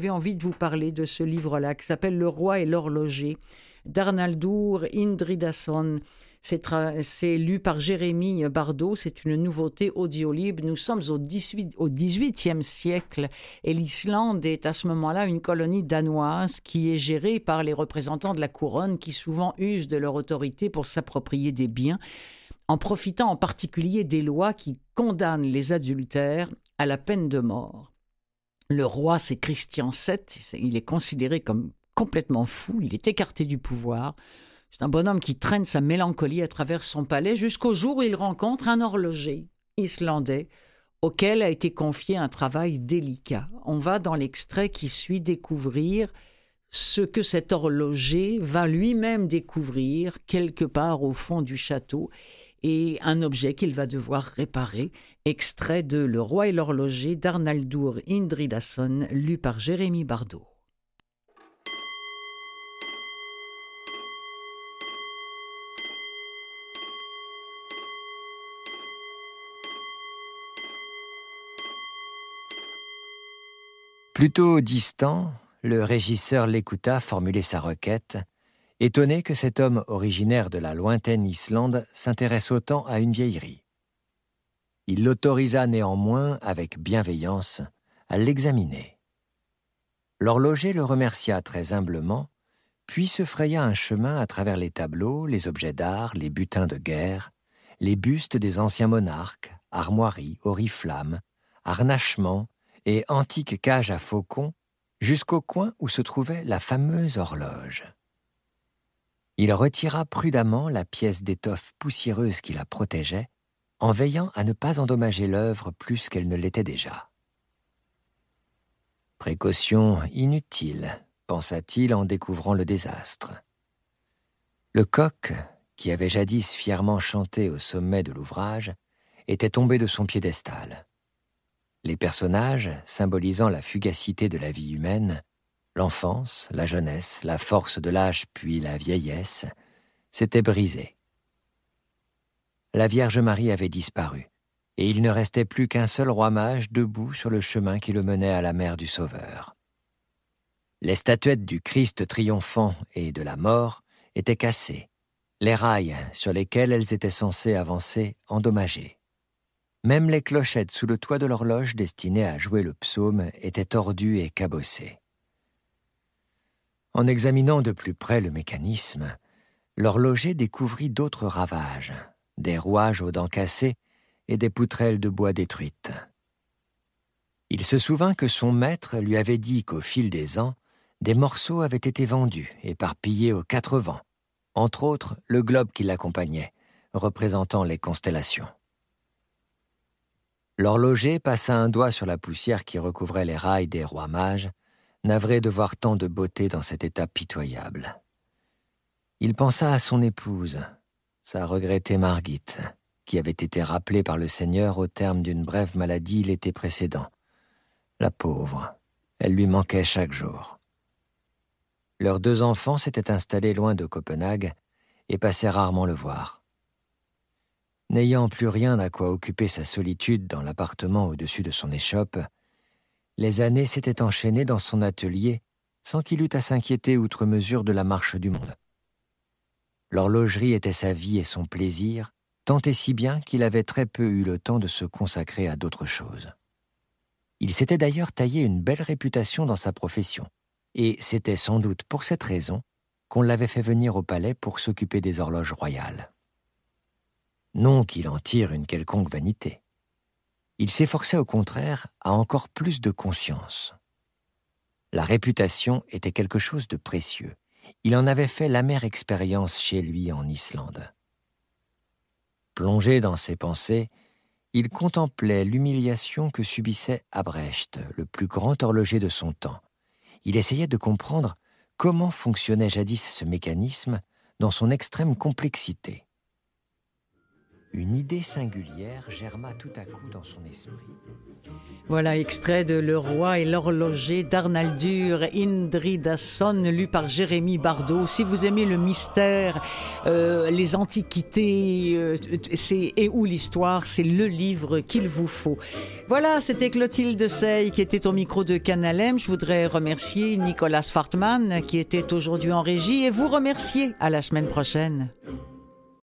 envie de vous parler de ce livre-là qui s'appelle « Le Roi et l'Horloger » d'Arnaldur Indridason. C'est lu par Jérémy Bardeau, c'est une nouveauté audio libre. Nous sommes au 18e siècle et l'Islande est à ce moment-là une colonie danoise qui est gérée par les représentants de la couronne qui souvent usent de leur autorité pour s'approprier des biens, en profitant en particulier des lois qui condamnent les adultères à la peine de mort. Le roi, c'est Christian VII, il est considéré comme complètement fou, il est écarté du pouvoir. C'est un bonhomme qui traîne sa mélancolie à travers son palais jusqu'au jour où il rencontre un horloger islandais auquel a été confié un travail délicat. On va, dans l'extrait qui suit, découvrir ce que cet horloger va lui-même découvrir quelque part au fond du château et un objet qu'il va devoir réparer. Extrait de « Le Roi et l'Horloger » d'Arnaldur Indridason, lu par Jérémy Bardeau. Plutôt distant, le régisseur l'écouta formuler sa requête, étonné que cet homme originaire de la lointaine Islande s'intéresse autant à une vieillerie. Il l'autorisa néanmoins, avec bienveillance, à l'examiner. L'horloger le remercia très humblement, puis se fraya un chemin à travers les tableaux, les objets d'art, les butins de guerre, les bustes des anciens monarques, armoiries, oriflammes, harnachements, et antique cage à faucons, jusqu'au coin où se trouvait la fameuse horloge. Il retira prudemment la pièce d'étoffe poussiéreuse qui la protégeait, en veillant à ne pas endommager l'œuvre plus qu'elle ne l'était déjà. Précaution inutile, pensa-t-il en découvrant le désastre. Le coq, qui avait jadis fièrement chanté au sommet de l'ouvrage, était tombé de son piédestal. Les personnages, symbolisant la fugacité de la vie humaine, l'enfance, la jeunesse, la force de l'âge puis la vieillesse, s'étaient brisés. La Vierge Marie avait disparu, et il ne restait plus qu'un seul roi mage debout sur le chemin qui le menait à la mer du Sauveur. Les statuettes du Christ triomphant et de la mort étaient cassées, les rails sur lesquels elles étaient censées avancer endommagés. Même les clochettes sous le toit de l'horloge destinées à jouer le psaume étaient tordues et cabossées. En examinant de plus près le mécanisme, l'horloger découvrit d'autres ravages, des rouages aux dents cassées et des poutrelles de bois détruites. Il se souvint que son maître lui avait dit qu'au fil des ans, des morceaux avaient été vendus, éparpillés aux quatre vents, entre autres le globe qui l'accompagnait, représentant les constellations. L'horloger passa un doigt sur la poussière qui recouvrait les rails des rois mages, navré de voir tant de beauté dans cet état pitoyable. Il pensa à son épouse, sa regrettée Margit, qui avait été rappelée par le Seigneur au terme d'une brève maladie l'été précédent. La pauvre, elle lui manquait chaque jour. Leurs deux enfants s'étaient installés loin de Copenhague et passaient rarement le voir. N'ayant plus rien à quoi occuper sa solitude dans l'appartement au-dessus de son échoppe, les années s'étaient enchaînées dans son atelier sans qu'il eût à s'inquiéter outre mesure de la marche du monde. L'horlogerie était sa vie et son plaisir, tant et si bien qu'il avait très peu eu le temps de se consacrer à d'autres choses. Il s'était d'ailleurs taillé une belle réputation dans sa profession, et c'était sans doute pour cette raison qu'on l'avait fait venir au palais pour s'occuper des horloges royales. Non qu'il en tire une quelconque vanité. Il s'efforçait au contraire à encore plus de conscience. La réputation était quelque chose de précieux. Il en avait fait l'amère expérience chez lui en Islande. Plongé dans ses pensées, il contemplait l'humiliation que subissait Abrecht, le plus grand horloger de son temps. Il essayait de comprendre comment fonctionnait jadis ce mécanisme dans son extrême complexité. Une idée singulière germa tout à coup dans son esprit. Voilà, extrait de Le Roi et l'Horloger d'Arnaldur Indridason, lu par Jérémy Bardeau. Si vous aimez le mystère, les antiquités ou l'histoire, c'est le livre qu'il vous faut. Voilà, c'était Clotilde Seille qui était au micro de Canal M. Je voudrais remercier Nicolas Fartman qui était aujourd'hui en régie et vous remercier à la semaine prochaine.